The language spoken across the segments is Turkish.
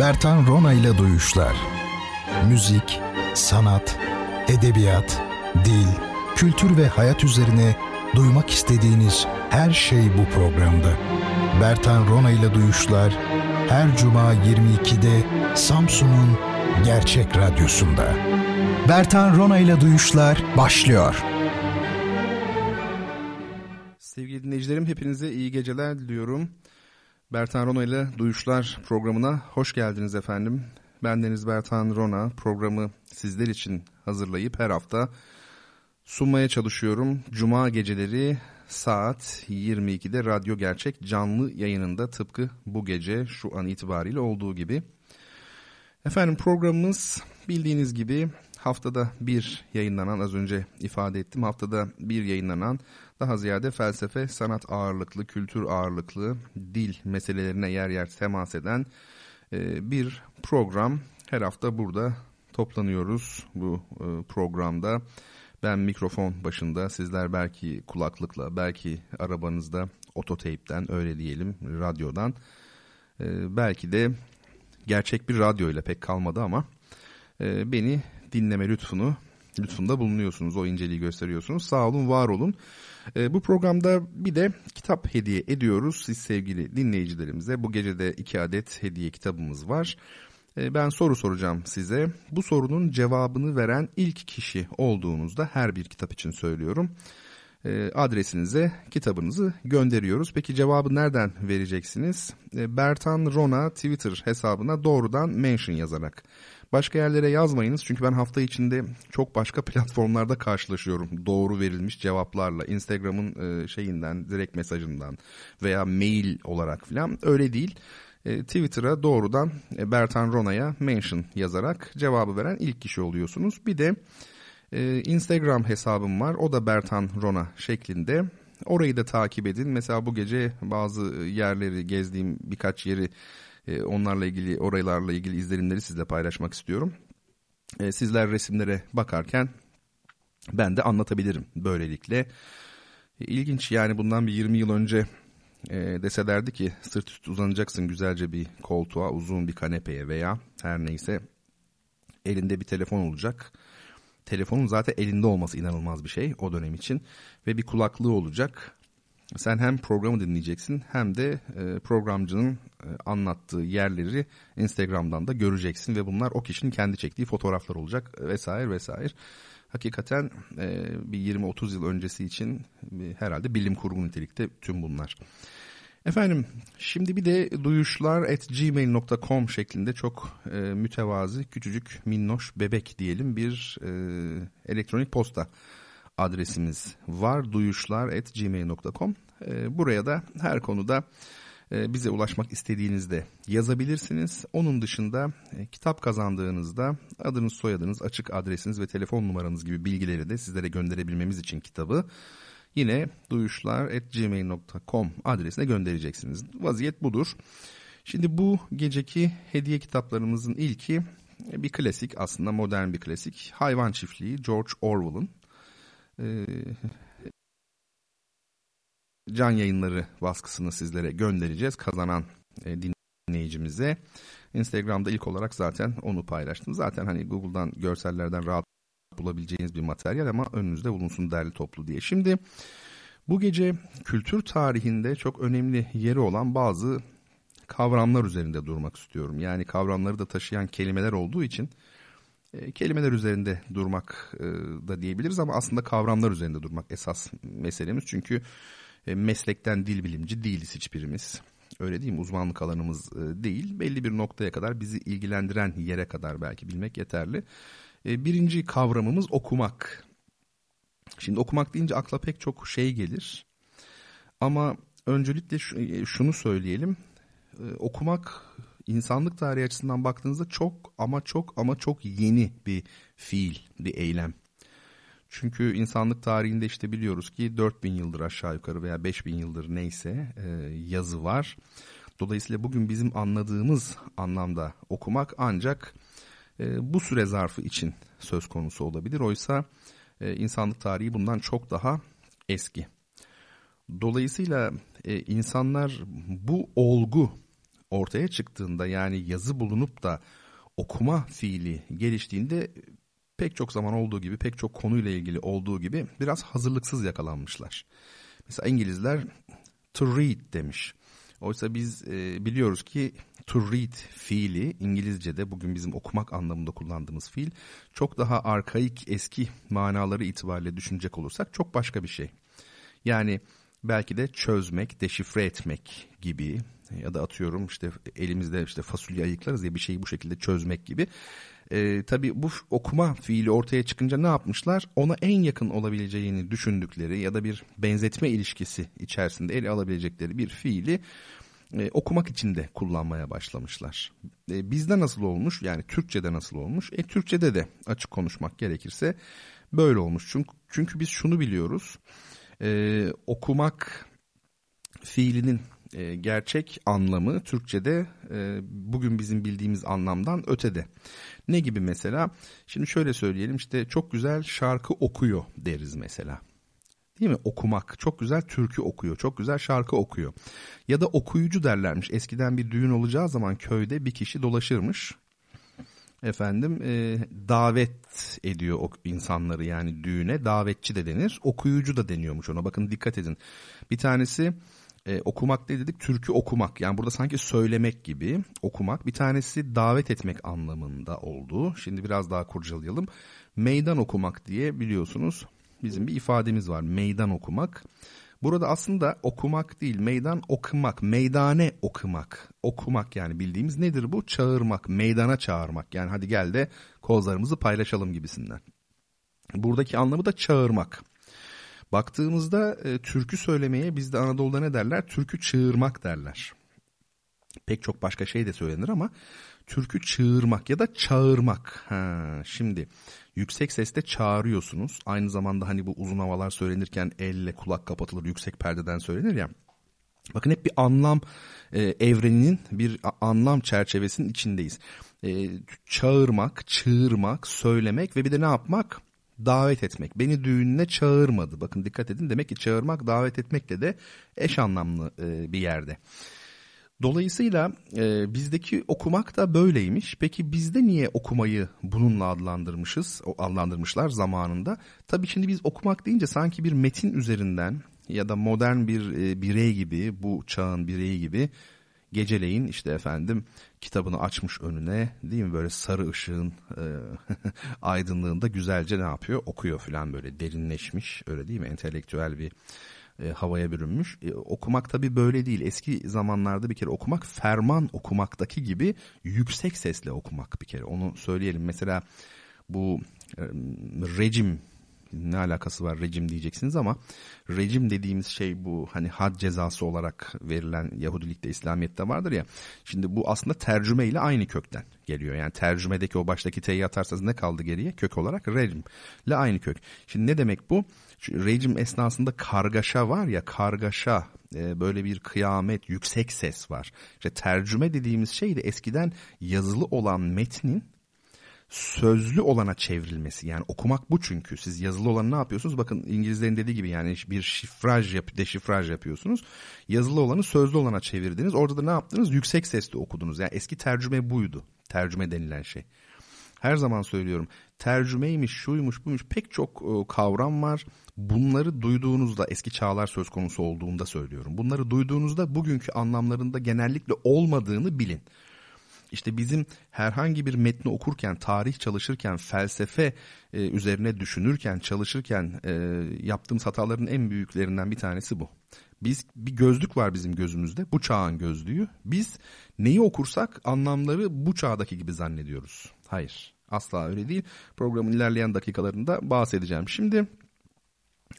Bertan Rona ile Duyuşlar. Müzik, sanat, edebiyat, dil, kültür ve hayat üzerine duymak istediğiniz her şey bu programda. Bertan Rona ile Duyuşlar her Cuma 22'de Samsun'un Gerçek Radyosu'nda. Bertan Rona ile Duyuşlar başlıyor. Sevgili dinleyicilerim, hepinize iyi geceler diliyorum. Bertan Rona ile Duyuşlar programına hoş geldiniz efendim. Bendeniz Bertan Rona, programı sizler için hazırlayıp her hafta sunmaya çalışıyorum. Cuma geceleri saat 22'de Radyo Gerçek canlı yayınında, tıpkı bu gece şu an itibariyle olduğu gibi. Efendim, programımız bildiğiniz gibi haftada bir yayınlanan, az önce ifade ettim, haftada bir yayınlanan, daha ziyade felsefe, sanat ağırlıklı, kültür ağırlıklı, dil meselelerine yer yer temas eden bir program. Her hafta burada toplanıyoruz bu programda. Ben mikrofon başında, sizler belki kulaklıkla, belki arabanızda ototeypten, öyle diyelim, radyodan, belki de gerçek bir radyoyla, pek kalmadı ama beni dinleme lütfunda bulunuyorsunuz, o inceliği gösteriyorsunuz. Sağ olun, var olun. Bu programda bir de kitap hediye ediyoruz siz sevgili dinleyicilerimize. Bu gece de 2 adet hediye kitabımız var. Ben soru soracağım size. Bu sorunun cevabını veren ilk kişi olduğunuzda, her bir kitap için söylüyorum, adresinize kitabınızı gönderiyoruz. Peki cevabı nereden vereceksiniz? Bertan Rona Twitter hesabına doğrudan mention yazarak. Başka yerlere yazmayınız, çünkü ben hafta içinde çok başka platformlarda karşılaşıyorum doğru verilmiş cevaplarla. Instagram'ın şeyinden, direkt mesajından veya mail olarak filan, öyle değil. Twitter'a doğrudan Bertan Rona'ya mention yazarak cevabı veren ilk kişi oluyorsunuz. Bir de Instagram hesabım var, o da Bertan Rona şeklinde. Orayı da takip edin. Mesela bu gece bazı yerleri gezdiğim, birkaç yeri, onlarla ilgili, oralarla ilgili izlenimleri sizle paylaşmak istiyorum. Sizler resimlere bakarken ben de anlatabilirim böylelikle. İlginç yani, bundan bir 20 yıl önce deselerdi ki sırt üstü uzanacaksın güzelce bir koltuğa, uzun bir kanepeye veya her neyse, elinde bir telefon olacak. Telefonun zaten elinde olması inanılmaz bir şey o dönem için, ve bir kulaklığı olacak. Sen hem programı dinleyeceksin hem de programcının anlattığı yerleri Instagram'dan da göreceksin ve bunlar o kişinin kendi çektiği fotoğraflar olacak vesaire vesaire. Hakikaten bir 20-30 yıl öncesi için herhalde bilim kurgu nitelikte tüm bunlar. Efendim, şimdi bir de duyuşlar@gmail.com şeklinde çok mütevazi, küçücük, minnoş, bebek diyelim, bir elektronik posta adresimiz var. duyuşlar@gmail.com. Buraya da her konuda bize ulaşmak istediğinizde yazabilirsiniz. Onun dışında kitap kazandığınızda adınız, soyadınız, açık adresiniz ve telefon numaranız gibi bilgileri de sizlere gönderebilmemiz için kitabı yine duyuşlar@gmail.com adresine göndereceksiniz. Vaziyet budur. Şimdi bu geceki hediye kitaplarımızın ilki bir klasik, aslında modern bir klasik. Hayvan Çiftliği, George Orwell'ın. Can Yayınları baskısını sizlere göndereceğiz kazanan dinleyicimize. Instagram'da ilk olarak zaten onu paylaştım. Zaten hani Google'dan, görsellerden rahat bulabileceğiniz bir materyal, ama önünüzde bulunsun derli toplu diye. Şimdi bu gece kültür tarihinde çok önemli yeri olan bazı kavramlar üzerinde durmak istiyorum. Yani kavramları da taşıyan kelimeler olduğu için kelimeler üzerinde durmak da diyebiliriz, ama aslında kavramlar üzerinde durmak esas meselemiz. Çünkü meslekten dil bilimci değiliz hiçbirimiz. Öyle değil mi? Uzmanlık alanımız değil. Belli bir noktaya kadar, bizi ilgilendiren yere kadar belki bilmek yeterli. Birinci kavramımız okumak. Şimdi okumak deyince akla pek çok şey gelir. Ama öncelikle şunu söyleyelim. Okumak, insanlık tarihi açısından baktığınızda çok ama çok ama çok yeni bir fiil, bir eylem. Çünkü insanlık tarihinde işte biliyoruz ki 4000 yıldır aşağı yukarı veya 5000 yıldır neyse yazı var. Dolayısıyla bugün bizim anladığımız anlamda okumak ancak bu süre zarfı için söz konusu olabilir. Oysa insanlık tarihi bundan çok daha eski. Dolayısıyla insanlar bu olgu ortaya çıktığında, yani yazı bulunup da okuma fiili geliştiğinde pek çok zaman olduğu gibi, pek çok konuyla ilgili olduğu gibi biraz hazırlıksız yakalanmışlar. Mesela İngilizler to read demiş. Oysa biz biliyoruz ki to read fiili İngilizce'de bugün bizim okumak anlamında kullandığımız fiil çok daha arkaik, eski manaları itibariyle düşünecek olursak çok başka bir şey. Yani belki de çözmek, deşifre etmek gibi, ya da atıyorum işte elimizde işte fasulye ayıklarız ya, bir şeyi bu şekilde çözmek gibi. Tabii bu okuma fiili ortaya çıkınca ne yapmışlar? Ona en yakın olabileceğini düşündükleri ya da bir benzetme ilişkisi içerisinde ele alabilecekleri bir fiili okumak için de kullanmaya başlamışlar. Bizde nasıl olmuş? Yani Türkçe'de nasıl olmuş? Türkçe'de de açık konuşmak gerekirse böyle olmuş. Çünkü biz şunu biliyoruz. Okumak fiilinin gerçek anlamı Türkçe'de bugün bizim bildiğimiz anlamdan ötede. Ne gibi mesela? Şimdi şöyle söyleyelim, işte çok güzel şarkı okuyor deriz mesela. Değil mi? Okumak. Çok güzel türkü okuyor, çok güzel şarkı okuyor. Ya da okuyucu derlermiş. Eskiden bir düğün olacağı zaman köyde bir kişi dolaşırmış. Efendim davet ediyor o insanları, yani düğüne davetçi de denir, okuyucu da deniyormuş ona. Bakın dikkat edin. Bir tanesi okumak ne dedik? Türkü okumak. Yani burada sanki söylemek gibi okumak. Bir tanesi davet etmek anlamında oldu. Şimdi biraz daha kurcalayalım. Meydan okumak diye biliyorsunuz bizim bir ifademiz var. Meydan okumak. Burada aslında okumak değil, meydan okumak, meydane okumak. Okumak yani bildiğimiz nedir bu? Çağırmak, meydana çağırmak. Yani hadi gel de kozlarımızı paylaşalım gibisinden. Buradaki anlamı da çağırmak. Baktığımızda türkü söylemeye bizde Anadolu'da ne derler? Türkü çığırmak derler. Pek çok başka şey de söylenir ama türkü çığırmak ya da çağırmak. Şimdi yüksek sesle çağırıyorsunuz. Aynı zamanda hani bu uzun havalar söylenirken elle kulak kapatılır, yüksek perdeden söylenir ya. Bakın hep bir anlam evreninin, bir anlam çerçevesinin içindeyiz. Çağırmak, çığırmak, söylemek ve bir de ne yapmak? Davet etmek. Beni düğününe çağırmadı. Bakın dikkat edin, demek ki çağırmak davet etmekle de eş anlamlı bir yerde. Dolayısıyla bizdeki okumak da böyleymiş. Peki bizde niye okumayı bununla adlandırmışlar zamanında? Tabii şimdi biz okumak deyince sanki bir metin üzerinden ya da modern bir birey gibi, bu çağın bireyi gibi geceleyin işte efendim kitabını açmış önüne, değil mi, böyle sarı ışığın aydınlığında güzelce ne yapıyor? Okuyor falan, böyle derinleşmiş, öyle değil mi? Entelektüel bir havaya bürünmüş. Okumak tabii böyle değil. Eski zamanlarda bir kere okumak ferman okumaktaki gibi yüksek sesle okumak, bir kere onu söyleyelim. Mesela bu rejim, ne alakası var rejim diyeceksiniz ama rejim dediğimiz şey bu hani had cezası olarak verilen, Yahudilikte, İslamiyet'te vardır ya. Şimdi bu aslında tercüme ile aynı kökten geliyor. Yani tercümedeki o baştaki t'yi atarsanız ne kaldı geriye? Kök olarak rejim ile aynı kök. Şimdi ne demek bu? Rejim esnasında kargaşa var ya, kargaşa, böyle bir kıyamet, yüksek ses var. İşte tercüme dediğimiz şey de eskiden yazılı olan metnin sözlü olana çevrilmesi. Yani okumak bu çünkü. Siz yazılı olanı ne yapıyorsunuz? Bakın İngilizlerin dediği gibi, yani bir deşifraj yapıyorsunuz. Yazılı olanı sözlü olana çevirdiniz. Orada da ne yaptınız? Yüksek sesle okudunuz. Yani eski tercüme buydu. Tercüme denilen şey. Her zaman söylüyorum. Tercümeymiş, şuymuş, buymuş, pek çok kavram var. Bunları duyduğunuzda, eski çağlar söz konusu olduğunda söylüyorum. Bunları duyduğunuzda bugünkü anlamlarında genellikle olmadığını bilin. İşte bizim herhangi bir metni okurken, tarih çalışırken, felsefe üzerine düşünürken, çalışırken yaptığımız hataların en büyüklerinden bir tanesi bu. Bir gözlük var bizim gözümüzde, bu çağın gözlüğü. Biz neyi okursak anlamları bu çağdaki gibi zannediyoruz. Hayır, asla öyle değil. Programın ilerleyen dakikalarında bahsedeceğim. Şimdi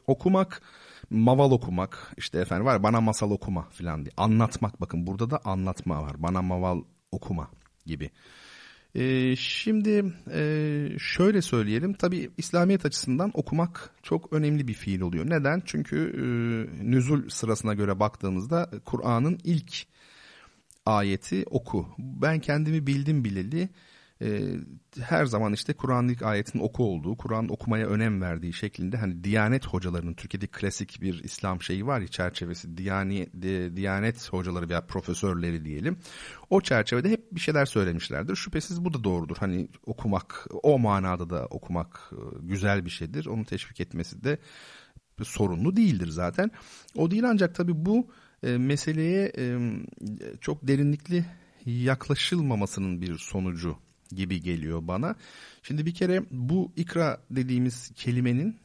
okumak, maval okumak, işte efendim var bana masal okuma falan diye. Anlatmak, bakın burada da anlatma var. Bana maval okuma gibi. Şimdi şöyle söyleyelim. Tabii İslamiyet açısından okumak çok önemli bir fiil oluyor. Neden? Çünkü nüzul sırasına göre baktığımızda Kur'an'ın ilk ayeti oku. Ben kendimi bildim bileli her zaman işte Kur'an'ın ilk ayetinin oku olduğu, Kur'an okumaya önem verdiği şeklinde hani Diyanet hocalarının, Türkiye'de klasik bir İslam şeyi var ya, çerçevesi, Diyanet hocaları veya profesörleri diyelim. O çerçevede hep bir şeyler söylemişlerdir. Şüphesiz bu da doğrudur. Hani okumak, o manada da okumak güzel bir şeydir. Onu teşvik etmesi de sorunlu değildir zaten. O değil, ancak tabii bu meseleye çok derinlikli yaklaşılmamasının bir sonucu gibi geliyor bana. Şimdi bir kere bu ikra dediğimiz kelimenin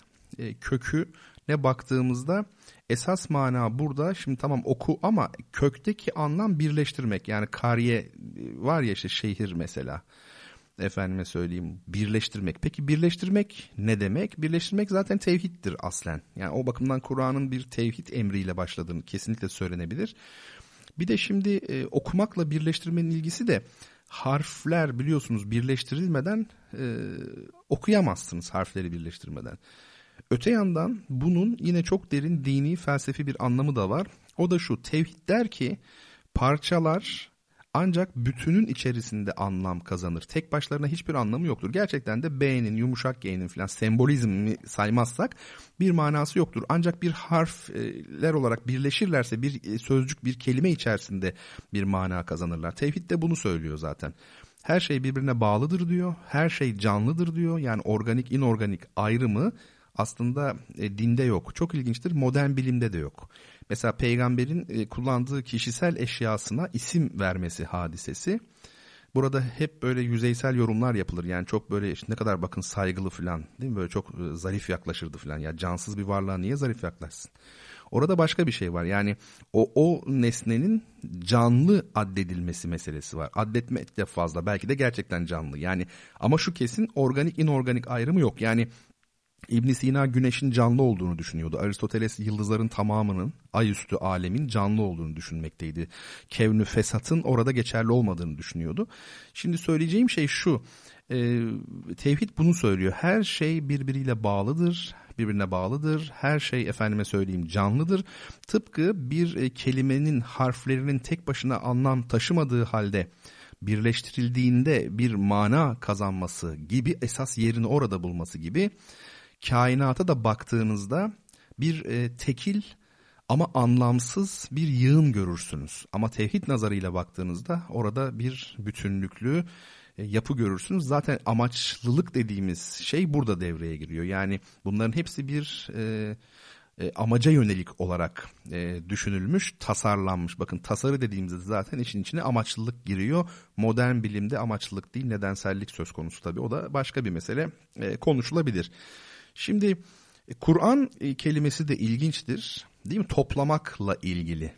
köküne baktığımızda esas mana burada, şimdi tamam oku, ama kökteki anlam birleştirmek. Yani kariye var ya, işte şehir mesela, efendime söyleyeyim, birleştirmek. Peki birleştirmek ne demek? Birleştirmek zaten tevhiddir aslen. Yani o bakımdan Kur'an'ın bir tevhid emriyle başladığını kesinlikle söylenebilir. Bir de şimdi okumakla birleştirmenin ilgisi de, harfler biliyorsunuz birleştirilmeden okuyamazsınız, harfleri birleştirmeden. Öte yandan bunun yine çok derin dini, felsefi bir anlamı da var. O da şu: tevhid der ki parçalar ancak bütünün içerisinde anlam kazanır. Tek başlarına hiçbir anlamı yoktur. Gerçekten de B'nin, yumuşak G'nin falan sembolizmi saymazsak bir manası yoktur. Ancak bir harfler olarak birleşirlerse bir sözcük, bir kelime içerisinde bir mana kazanırlar. Tevhid de bunu söylüyor zaten. Her şey birbirine bağlıdır diyor. Her şey canlıdır diyor. Yani organik, inorganik ayrımı aslında dinde yok. Çok ilginçtir, modern bilimde de yok. Mesela peygamberin kullandığı kişisel eşyasına isim vermesi hadisesi. Burada hep böyle yüzeysel yorumlar yapılır. Yani çok böyle işte ne kadar bakın saygılı falan, değil mi? Böyle çok zarif yaklaşırdı falan. Ya cansız bir varlığa niye zarif yaklaşsın? Orada başka bir şey var. Yani o nesnenin canlı addedilmesi meselesi var. Addetmek de fazla. Belki de gerçekten canlı. Yani ama şu kesin, organik inorganik ayrımı yok. Yani İbn-i Sina güneşin canlı olduğunu düşünüyordu. Aristoteles yıldızların tamamının, ay üstü alemin canlı olduğunu düşünmekteydi. Kevn-ü fesatın orada geçerli olmadığını düşünüyordu. Şimdi söyleyeceğim şey şu: tevhid bunu söylüyor. Her şey birbiriyle bağlıdır, birbirine bağlıdır. Her şey efendime söyleyeyim canlıdır. Tıpkı bir kelimenin, harflerinin tek başına anlam taşımadığı halde birleştirildiğinde bir mana kazanması gibi, esas yerini orada bulması gibi, kainata da baktığınızda bir tekil ama anlamsız bir yığın görürsünüz. Ama tevhid nazarıyla baktığınızda orada bir bütünlüklü yapı görürsünüz. Zaten amaçlılık dediğimiz şey burada devreye giriyor. Yani bunların hepsi bir amaca yönelik olarak düşünülmüş, tasarlanmış. Bakın tasarı dediğimizde zaten işin içine amaçlılık giriyor. Modern bilimde amaçlılık değil, nedensellik söz konusu tabii. O da başka bir mesele, konuşulabilir. Şimdi Kur'an kelimesi de ilginçtir, değil mi? Toplamakla ilgili,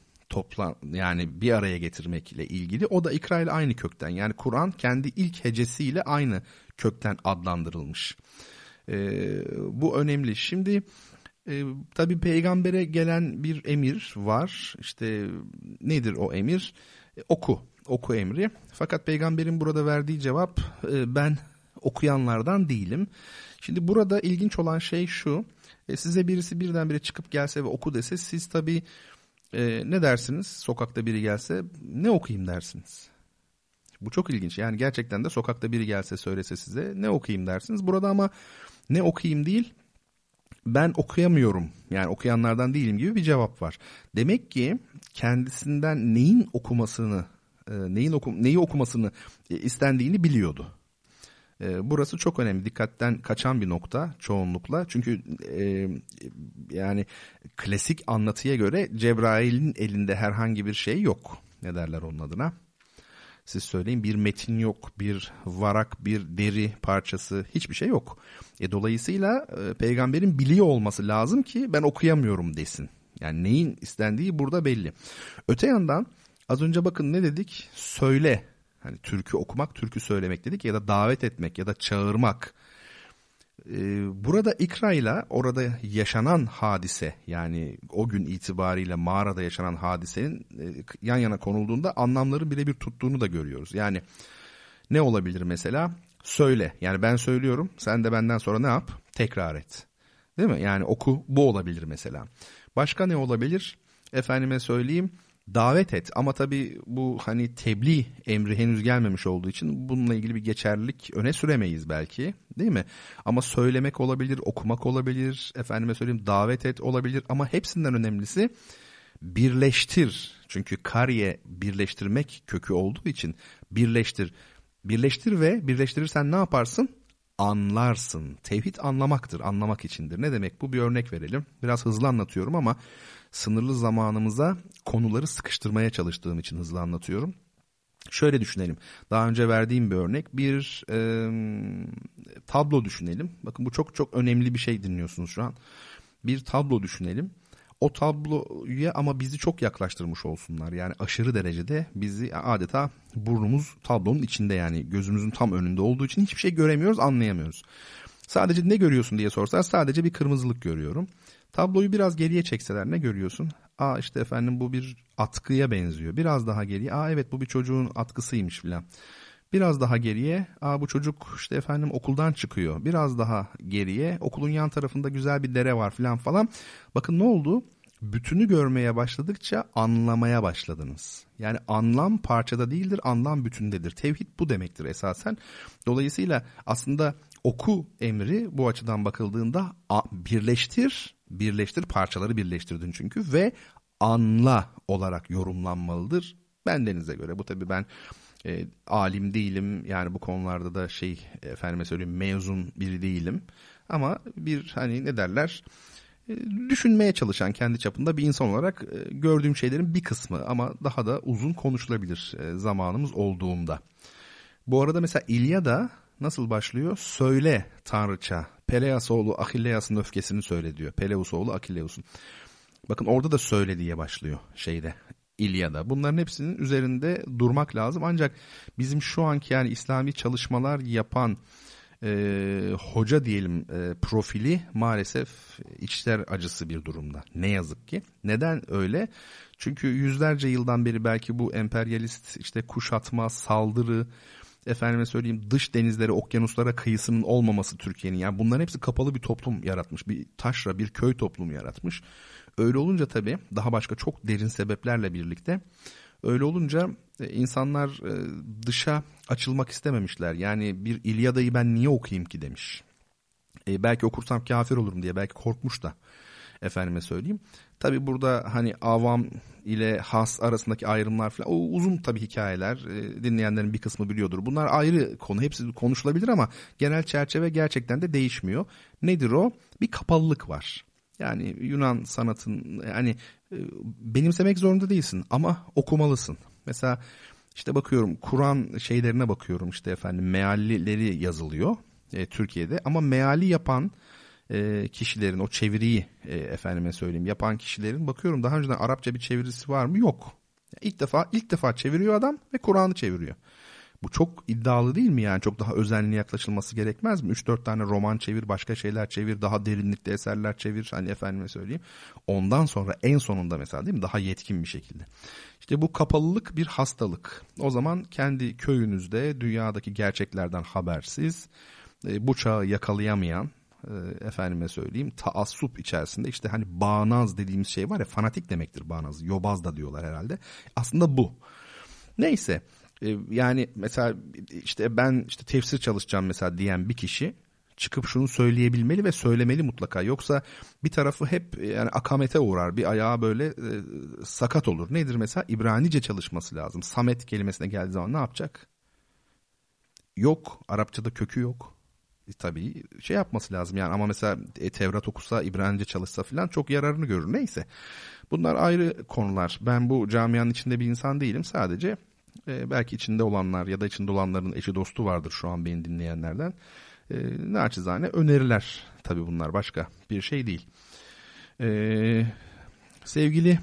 yani bir araya getirmekle ilgili. O da ikra ile aynı kökten. Yani Kur'an kendi ilk hecesiyle aynı kökten adlandırılmış. Bu önemli. Şimdi tabii peygambere gelen bir emir var. İşte nedir o emir? Oku emri. Fakat peygamberin burada verdiği cevap: ben okuyanlardan değilim. Şimdi burada ilginç olan şey şu: size birisi birdenbire çıkıp gelse ve oku dese, siz tabii ne dersiniz? Sokakta biri gelse ne okuyayım dersiniz. Bu çok ilginç. Yani gerçekten de sokakta biri gelse, söylese size ne okuyayım dersiniz. Burada ama ne okuyayım değil, ben okuyamıyorum, yani okuyanlardan değilim gibi bir cevap var. Demek ki kendisinden neyi okumasını istendiğini biliyordu. Burası çok önemli, dikkatten kaçan bir nokta çoğunlukla. Çünkü yani klasik anlatıya göre Cebrail'in elinde herhangi bir şey yok. Ne derler onun adına? Siz söyleyin. Bir metin yok, bir varak, bir deri parçası, hiçbir şey yok. Dolayısıyla peygamberin biliyor olması lazım ki ben okuyamıyorum desin. Yani neyin istendiği burada belli. Öte yandan az önce bakın ne dedik? Söyle. Hani türkü okumak, türkü söylemek dedik, ya da davet etmek ya da çağırmak. Burada ikrayla orada yaşanan hadise, yani o gün itibariyle mağarada yaşanan hadisenin yan yana konulduğunda anlamları birebir tuttuğunu da görüyoruz. Yani ne olabilir mesela? Söyle. Yani ben söylüyorum, sen de benden sonra ne yap? Tekrar et. Değil mi? Yani oku, bu olabilir mesela. Başka ne olabilir? Efendime söyleyeyim, davet et. Ama tabii bu hani tebliğ emri henüz gelmemiş olduğu için bununla ilgili bir geçerlilik öne süremeyiz belki, değil mi? Ama söylemek olabilir, okumak olabilir, efendime söyleyeyim davet et olabilir ama hepsinden önemlisi birleştir. Çünkü karye birleştirmek kökü olduğu için birleştir. Birleştir ve birleştirirsen ne yaparsın? Anlarsın. Tevhid anlamaktır, anlamak içindir. Ne demek bu? Bir örnek verelim. Biraz hızlı anlatıyorum ama sınırlı zamanımıza konuları sıkıştırmaya çalıştığım için hızlı anlatıyorum. Şöyle düşünelim. Daha önce verdiğim bir örnek. Bir tablo düşünelim. Bakın bu çok çok önemli bir şey dinliyorsunuz şu an. Bir tablo düşünelim. O tabloya ama bizi çok yaklaştırmış olsunlar. Yani aşırı derecede bizi adeta burnumuz tablonun içinde, yani gözümüzün tam önünde olduğu için hiçbir şey göremiyoruz, anlayamıyoruz. Sadece ne görüyorsun diye sorsalar sadece bir kırmızılık görüyorum. Tabloyu biraz geriye çekseler ne görüyorsun? Aa işte efendim bu bir atkıya benziyor. Biraz daha geriye. Aa evet bu bir çocuğun atkısıymış filan. Biraz daha geriye. Aa bu çocuk işte efendim okuldan çıkıyor. Biraz daha geriye. Okulun yan tarafında güzel bir dere var filan falan. Bakın ne oldu? Bütünü görmeye başladıkça anlamaya başladınız. Yani anlam parçada değildir, anlam bütündedir. Tevhid bu demektir esasen. Dolayısıyla aslında oku emri bu açıdan bakıldığında birleştir, birleştir, parçaları birleştirdin çünkü ve anla olarak yorumlanmalıdır. Bendenize göre bu tabii ben alim değilim, yani bu konularda da efendime söyleyeyim mezun biri değilim. Ama bir hani ne derler? Düşünmeye çalışan kendi çapında bir insan olarak gördüğüm şeylerin bir kısmı ama daha da uzun konuşulabilir zamanımız olduğunda. Bu arada mesela İlyada nasıl başlıyor? Söyle tanrıça, Peleus oğlu Achilleus'un öfkesini söyle diyor. Peleus oğlu Achilleus'un. Bakın orada da söyle diye başlıyor İlyada. Bunların hepsinin üzerinde durmak lazım. Ancak bizim şu anki yani İslami çalışmalar yapan hoca diyelim profili maalesef içler acısı bir durumda. Ne yazık ki. Neden öyle? Çünkü yüzlerce yıldan beri belki bu emperyalist işte kuşatma, saldırı, efendime söyleyeyim dış denizlere, okyanuslara kıyısının olmaması Türkiye'nin. Yani bunların hepsi kapalı bir toplum yaratmış. Bir taşra, bir köy toplumu yaratmış. Öyle olunca tabii daha başka çok derin sebeplerle birlikte öyle olunca insanlar dışa açılmak istememişler. Yani bir İlyada'yı ben niye okuyayım ki demiş. Belki okursam kafir olurum diye belki korkmuş da efendime söyleyeyim. Tabii burada hani avam ile has arasındaki ayrımlar falan o uzun tabii hikayeler, dinleyenlerin bir kısmı biliyordur. Bunlar ayrı konu, hepsi konuşulabilir ama genel çerçeve gerçekten de değişmiyor. Nedir o? Bir kapalılık var. Yani Yunan sanatın hani benimsemek zorunda değilsin ama okumalısın. Mesela işte bakıyorum Kur'an şeylerine bakıyorum işte efendim mealleri yazılıyor Türkiye'de ama meali yapan kişilerin o çeviriyi efendime söyleyeyim yapan kişilerin bakıyorum daha önceden Arapça bir çevirisi var mı? Yok. İlk defa çeviriyor adam ve Kur'an'ı çeviriyor. Bu çok iddialı değil mi yani? Çok daha özenli yaklaşılması gerekmez mi? 3-4 tane roman çevir, başka şeyler çevir, daha derinlikli eserler çevir. Hani efendime söyleyeyim. Ondan sonra en sonunda mesela değil mi? Daha yetkin bir şekilde. İşte bu kapalılık bir hastalık. O zaman kendi köyünüzde dünyadaki gerçeklerden habersiz, bu çağı yakalayamayan, efendime söyleyeyim taassup içerisinde işte hani bağnaz dediğimiz şey var ya, fanatik demektir bağnaz. Yobaz da diyorlar herhalde. Aslında bu. Neyse. Yani mesela işte ben işte tefsir çalışacağım mesela diyen bir kişi çıkıp şunu söyleyebilmeli ve söylemeli mutlaka. Yoksa bir tarafı hep yani akamete uğrar, bir ayağı böyle sakat olur. Nedir mesela? İbranice çalışması lazım. Samet kelimesine geldiği zaman ne yapacak? Yok. Arapçada kökü yok. Tabii şey yapması lazım yani ama mesela Tevrat okusa, İbranice çalışsa falan çok yararını görür. Neyse. Bunlar ayrı konular. Ben bu camianın içinde bir insan değilim. Sadece belki içinde olanlar ya da içinde olanların eşi dostu vardır şu an beni dinleyenlerden. Naçizane öneriler tabii bunlar, başka bir şey değil. Sevgili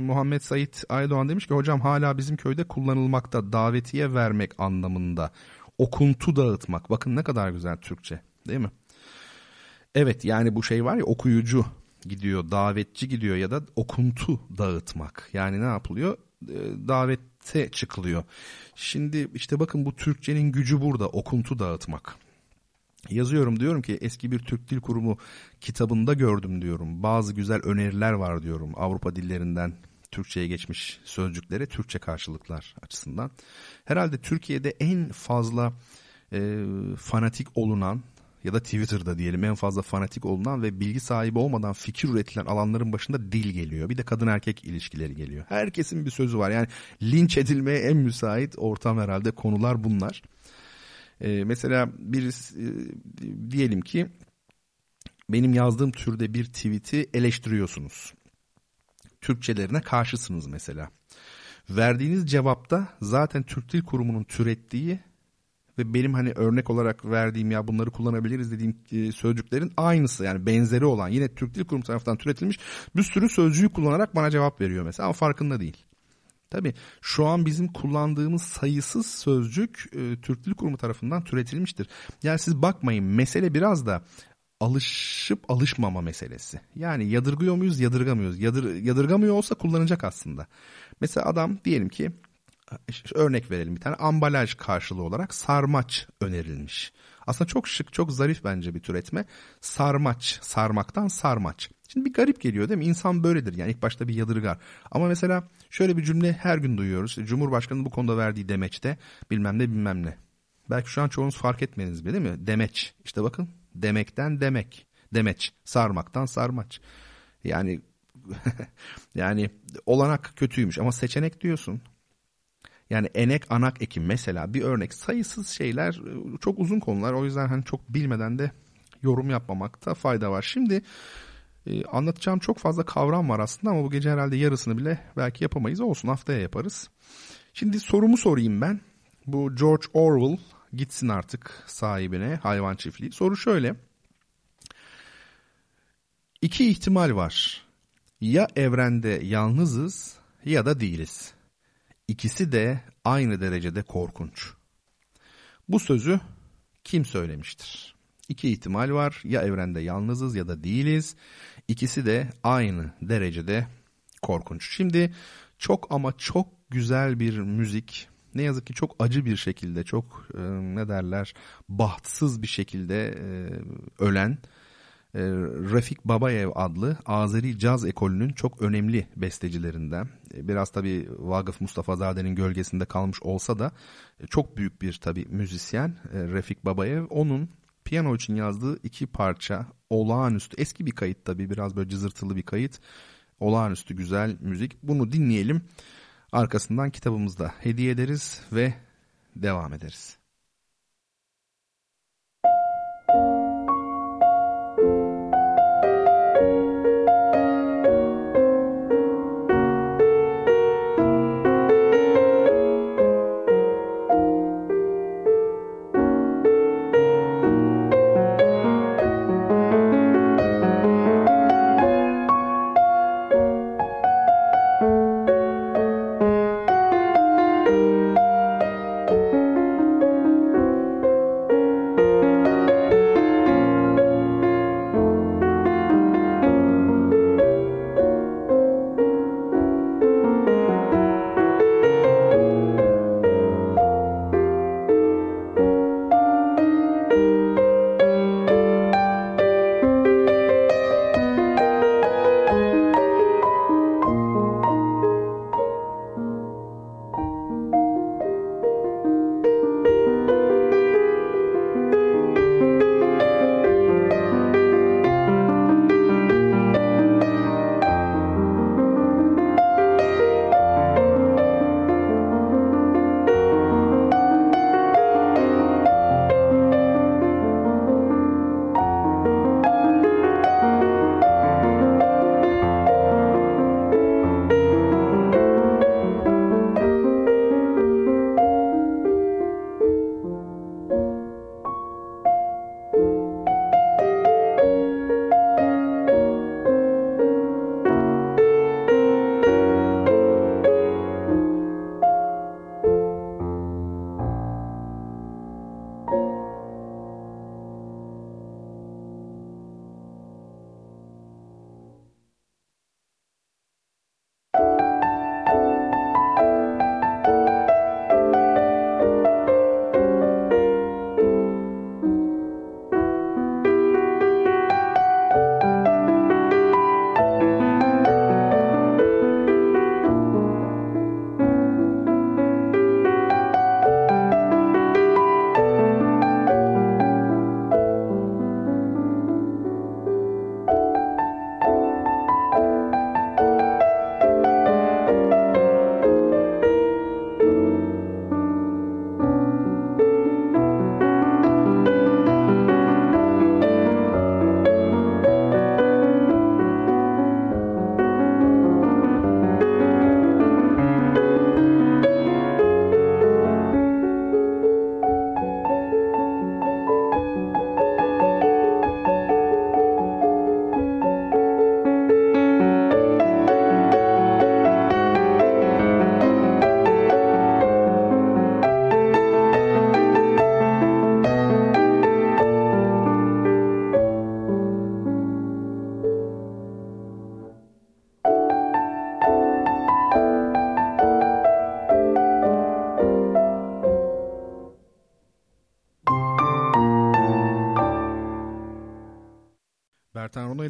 Muhammed Sait Aydoğan demiş ki hocam hala bizim köyde kullanılmakta, davetiye vermek anlamında, okuntu dağıtmak. Bakın ne kadar güzel Türkçe değil mi? Evet yani bu şey var ya, okuyucu gidiyor, davetçi gidiyor ya da okuntu dağıtmak. Yani ne yapılıyor? Davette çıkılıyor. Şimdi işte bakın bu Türkçenin gücü burada, okuntu dağıtmak. Yazıyorum diyorum ki eski bir Türk Dil Kurumu kitabında gördüm diyorum. Bazı güzel öneriler var diyorum Avrupa dillerinden Türkçe'ye geçmiş sözcüklere Türkçe karşılıklar açısından. Herhalde Türkiye'de en fazla fanatik olunan ya da Twitter'da diyelim en fazla fanatik olunan ve bilgi sahibi olmadan fikir üretilen alanların başında dil geliyor. Bir de kadın erkek ilişkileri geliyor. Herkesin bir sözü var. Yani linç edilmeye en müsait ortam herhalde konular bunlar. Mesela birisi diyelim ki benim yazdığım türde bir tweet'i eleştiriyorsunuz. Türkçelerine karşısınız mesela. Verdiğiniz cevapta zaten Türk Dil Kurumu'nun türettiği ve benim hani örnek olarak verdiğim ya bunları kullanabiliriz dediğim sözcüklerin aynısı yani benzeri olan yine Türk Dil Kurumu tarafından türetilmiş bir sürü sözcüğü kullanarak bana cevap veriyor mesela ama farkında değil. Tabii şu an bizim kullandığımız sayısız sözcük Türk Dil Kurumu tarafından türetilmiştir. Yani siz bakmayın mesele biraz da alışıp alışmama meselesi. Yani yadırgıyor muyuz yadırgamıyoruz. Yadırgamıyor olsa kullanacak aslında. Mesela adam diyelim ki örnek verelim bir tane ambalaj karşılığı olarak sarmaç önerilmiş. Aslında çok şık çok zarif bence bir türetme. Sarmaç sarmaktan sarmaç. Şimdi bir garip geliyor değil mi? İnsan böyledir yani ilk başta bir yadırgar. Ama mesela şöyle bir cümle her gün duyuyoruz. Cumhurbaşkanı'nın bu konuda verdiği demeçte bilmem ne bilmem ne. Belki şu an çoğunuz fark etmediniz bile değil mi? Demeç işte bakın demekten demek. Demeç sarmaktan sarmaç. Yani yani olanak kötüymüş ama seçenek diyorsun. Yani enek anak ekim mesela bir örnek sayısız şeyler çok uzun konular o yüzden hani çok bilmeden de yorum yapmamakta fayda var. Şimdi anlatacağım çok fazla kavram var aslında ama bu gece herhalde yarısını bile belki yapamayız olsun haftaya yaparız. Şimdi sorumu sorayım ben bu George Orwell gitsin artık sahibine hayvan çiftliği soru şöyle 2 ihtimal var ya evrende yalnızız ya da değiliz. İkisi de aynı derecede korkunç. Bu sözü kim söylemiştir? 2 ihtimal var. Ya evrende yalnızız ya da değiliz. İkisi de aynı derecede korkunç. Şimdi çok ama çok güzel bir müzik. Ne yazık ki çok acı bir şekilde, çok bahtsız bir şekilde ölen Rafik Babayev adlı Azeri caz ekolünün çok önemli bestecilerinden. Biraz tabii Vagıf Mustafazade'nin gölgesinde kalmış olsa da çok büyük bir tabii müzisyen Rafik Babayev. Onun piyano için yazdığı 2 parça olağanüstü eski bir kayıt tabii biraz böyle cızırtılı bir kayıt. Olağanüstü güzel müzik. Bunu dinleyelim. Arkasından kitabımızda hediye ederiz ve devam ederiz.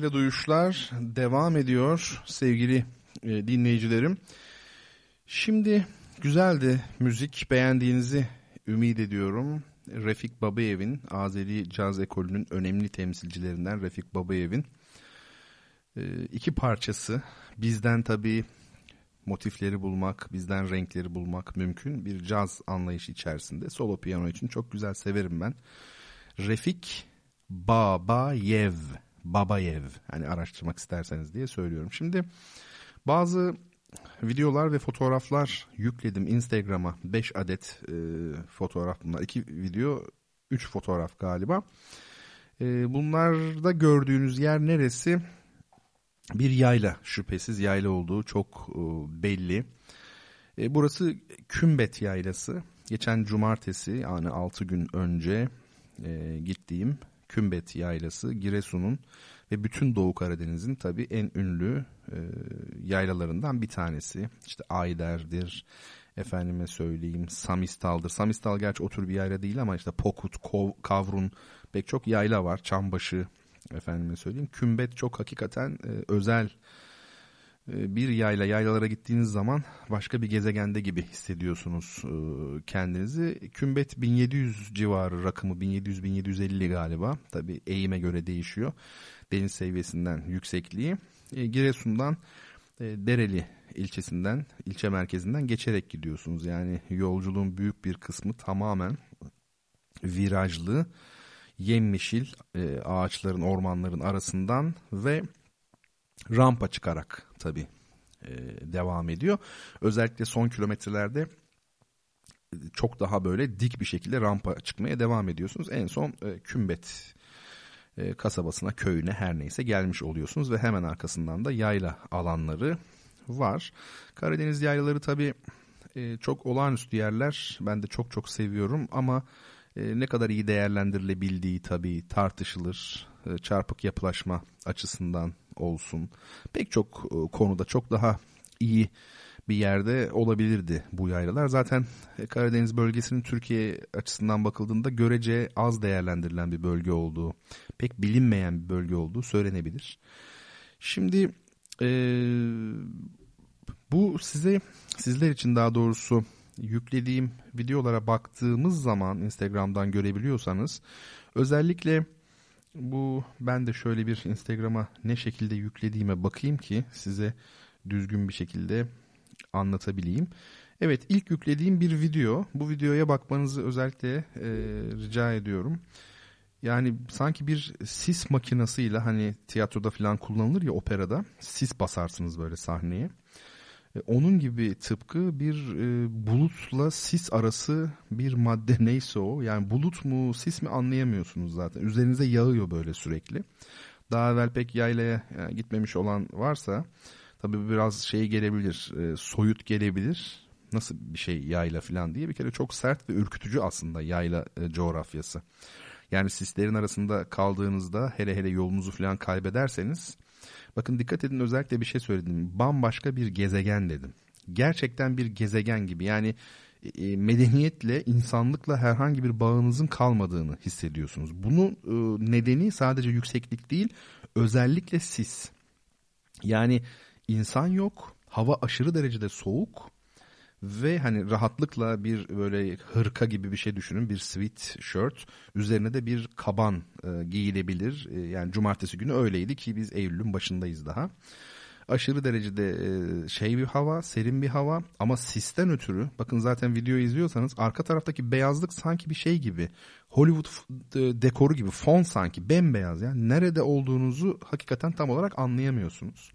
ile Duyuşlar devam ediyor sevgili dinleyicilerim. Şimdi güzeldi müzik, beğendiğinizi ümit ediyorum. Rafik Babayev'in, Azeri Caz Ekolü'nün önemli temsilcilerinden Rafik Babayev'in iki parçası. Bizden tabii motifleri bulmak, bizden renkleri bulmak mümkün. Bir caz anlayışı içerisinde. Solo piyano için çok güzel, severim ben. Rafik Babayev. Hani araştırmak isterseniz diye söylüyorum. Şimdi bazı videolar ve fotoğraflar yükledim Instagram'a. 5 adet fotoğraf bunlar. 2 video, 3 fotoğraf galiba. Bunlarda gördüğünüz yer neresi? Bir yayla, şüphesiz yayla olduğu çok belli. Burası Kümbet Yaylası. Geçen cumartesi, yani 6 gün önce gittiğim Kümbet Yaylası, Giresun'un ve bütün Doğu Karadeniz'in tabii en ünlü yaylalarından bir tanesi. İşte Ayder'dir, efendime söyleyeyim Samistal'dır. Samistal gerçi o tür bir yayla değil ama işte Pokut, Kavrun, pek çok yayla var. Çambaşı, efendime söyleyeyim. Kümbet çok hakikaten özel bir yayla. Yaylalara gittiğiniz zaman başka bir gezegende gibi hissediyorsunuz kendinizi. Kümbet 1700 civarı rakımı, 1700-1750 galiba. Tabii eğime göre değişiyor. Deniz seviyesinden yüksekliği. Giresun'dan Dereli ilçesinden, ilçe merkezinden geçerek gidiyorsunuz. Yani yolculuğun büyük bir kısmı tamamen virajlı, yemyeşil ağaçların, ormanların arasından ve rampa çıkarak tabii devam ediyor. Özellikle son kilometrelerde çok daha böyle dik bir şekilde rampa çıkmaya devam ediyorsunuz. En son Kümbet kasabasına, köyüne, her neyse gelmiş oluyorsunuz ve hemen arkasından da yayla alanları var. Karadeniz yaylaları tabii çok olağanüstü yerler. Ben de çok çok seviyorum ama ne kadar iyi değerlendirilebildiği tabii tartışılır. Çarpık yapılaşma açısından olsun. Pek çok konuda çok daha iyi bir yerde olabilirdi bu yaylalar. Zaten Karadeniz bölgesinin Türkiye açısından bakıldığında görece az değerlendirilen bir bölge olduğu, pek bilinmeyen bir bölge olduğu söylenebilir. Şimdi bu sizler için daha doğrusu yüklediğim videolara baktığımız zaman Instagram'dan görebiliyorsanız, özellikle bu, ben de şöyle bir Instagram'a ne şekilde yüklediğime bakayım ki size düzgün bir şekilde anlatabileyim. Evet, ilk yüklediğim bir video. Bu videoya bakmanızı özellikle rica ediyorum. Yani sanki bir sis makinasıyla, hani tiyatroda falan kullanılır ya, operada sis basarsınız böyle sahneye. Onun gibi, tıpkı bir bulutla sis arası bir madde, neyse o. Yani bulut mu sis mi anlayamıyorsunuz zaten. Üzerinize yağıyor böyle sürekli. Daha evvel pek yaylaya gitmemiş olan varsa tabii biraz şey gelebilir, soyut gelebilir. Nasıl bir şey yayla falan diye. Bir kere çok sert ve ürkütücü aslında yayla coğrafyası. Yani sislerin arasında kaldığınızda, hele yolunuzu falan kaybederseniz, bakın dikkat edin, özellikle bir şey söyledim. Bambaşka bir gezegen dedim. Gerçekten bir gezegen gibi. Yani medeniyetle, insanlıkla herhangi bir bağınızın kalmadığını hissediyorsunuz. Bunun nedeni sadece yükseklik değil, özellikle sis. Yani insan yok, hava aşırı derecede soğuk ve hani rahatlıkla bir böyle hırka gibi bir şey düşünün, bir sweatshirt, üzerine de bir kaban giyilebilir. Yani cumartesi günü öyleydi ki biz Eylül'ün başındayız daha. Aşırı derecede bir hava, serin bir hava ama sisten ötürü, bakın zaten videoyu izliyorsanız arka taraftaki beyazlık sanki bir şey gibi, Hollywood dekoru gibi, fon sanki bembeyaz. Yani nerede olduğunuzu hakikaten tam olarak anlayamıyorsunuz.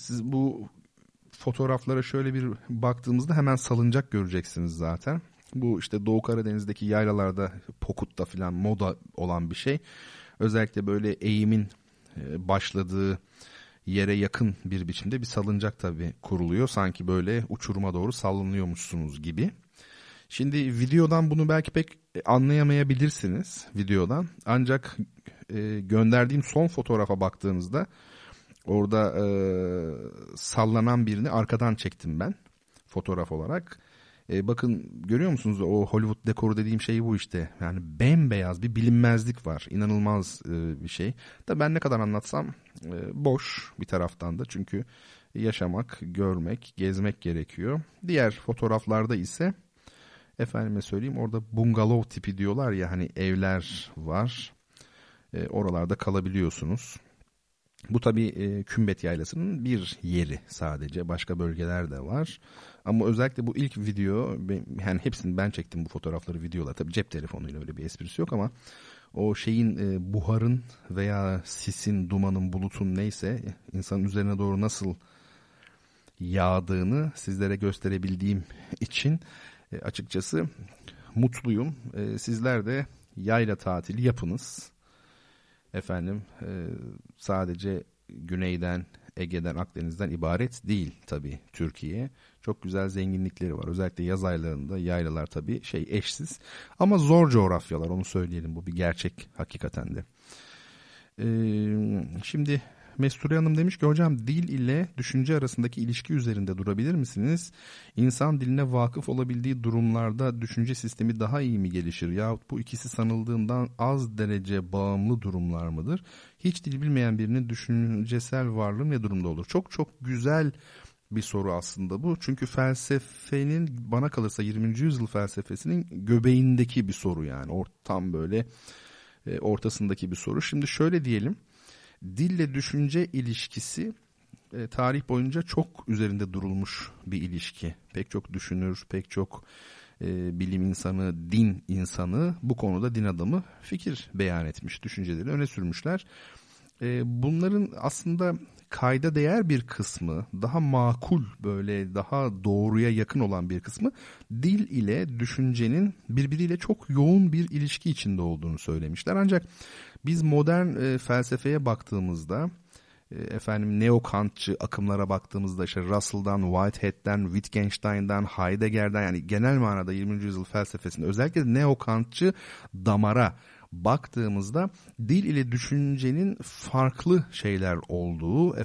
Siz bu fotoğraflara şöyle bir baktığımızda hemen salıncak göreceksiniz zaten. Bu işte Doğu Karadeniz'deki yaylalarda, Pokut'ta filan moda olan bir şey. Özellikle böyle eğimin başladığı yere yakın bir biçimde bir salıncak tabii kuruluyor. Sanki böyle uçuruma doğru sallanıyormuşsunuz gibi. Şimdi videodan bunu belki pek anlayamayabilirsiniz videodan. Ancak gönderdiğim son fotoğrafa baktığınızda orada sallanan birini arkadan çektim ben fotoğraf olarak. Bakın görüyor musunuz, o Hollywood dekoru dediğim şey bu işte. Yani bembeyaz bir bilinmezlik var. İnanılmaz bir şey. Tabii ben ne kadar anlatsam boş bir taraftan da. Çünkü yaşamak, görmek, gezmek gerekiyor. Diğer fotoğraflarda ise efendime söyleyeyim, orada bungalov tipi diyorlar ya, hani evler var. Oralarda kalabiliyorsunuz. Bu tabii Kümbet Yaylası'nın bir yeri sadece. Başka bölgeler de var. Ama özellikle bu ilk video, yani hepsini ben çektim bu fotoğrafları, videolar. Tabii cep telefonuyla öyle bir esprisi yok ama o şeyin, buharın veya sisin, dumanın, bulutun neyse insanın üzerine doğru nasıl yağdığını sizlere gösterebildiğim için açıkçası mutluyum. Sizler de yayla tatili yapınız. Efendim sadece güneyden, Ege'den, Akdeniz'den ibaret değil tabii Türkiye. Çok güzel zenginlikleri var. Özellikle yaz aylarında yaylalar tabii eşsiz. Ama zor coğrafyalar, onu söyleyelim. Bu bir gerçek hakikaten de. Şimdi Mesture Hanım demiş ki, hocam dil ile düşünce arasındaki ilişki üzerinde durabilir misiniz? İnsan diline vakıf olabildiği durumlarda düşünce sistemi daha iyi mi gelişir? Yahut bu ikisi sanıldığından az derece bağımlı durumlar mıdır? Hiç dil bilmeyen birinin düşüncesel varlığı ne durumda olur? Çok güzel bir soru aslında bu. Çünkü felsefenin, bana kalırsa 20. yüzyıl felsefesinin göbeğindeki bir soru yani. Tam böyle ortasındaki bir soru. Şimdi şöyle diyelim. Dille düşünce ilişkisi tarih boyunca çok üzerinde durulmuş bir ilişki. Pek çok düşünür, pek çok bilim insanı, din insanı, bu konuda din adamı fikir beyan etmiş, düşünceleri öne sürmüşler. Bunların aslında kayda değer bir kısmı, daha makul, böyle daha doğruya yakın olan bir kısmı, dil ile düşüncenin birbiriyle çok yoğun bir ilişki içinde olduğunu söylemişler. Ancak biz modern felsefeye baktığımızda, neo-Kantçı akımlara baktığımızda, Russell'dan, Whitehead'den, Wittgenstein'dan, Heidegger'den, yani genel manada 20. yüzyıl felsefesinde özellikle neo-Kantçı damara baktığımızda dil ile düşüncenin farklı şeyler olduğu,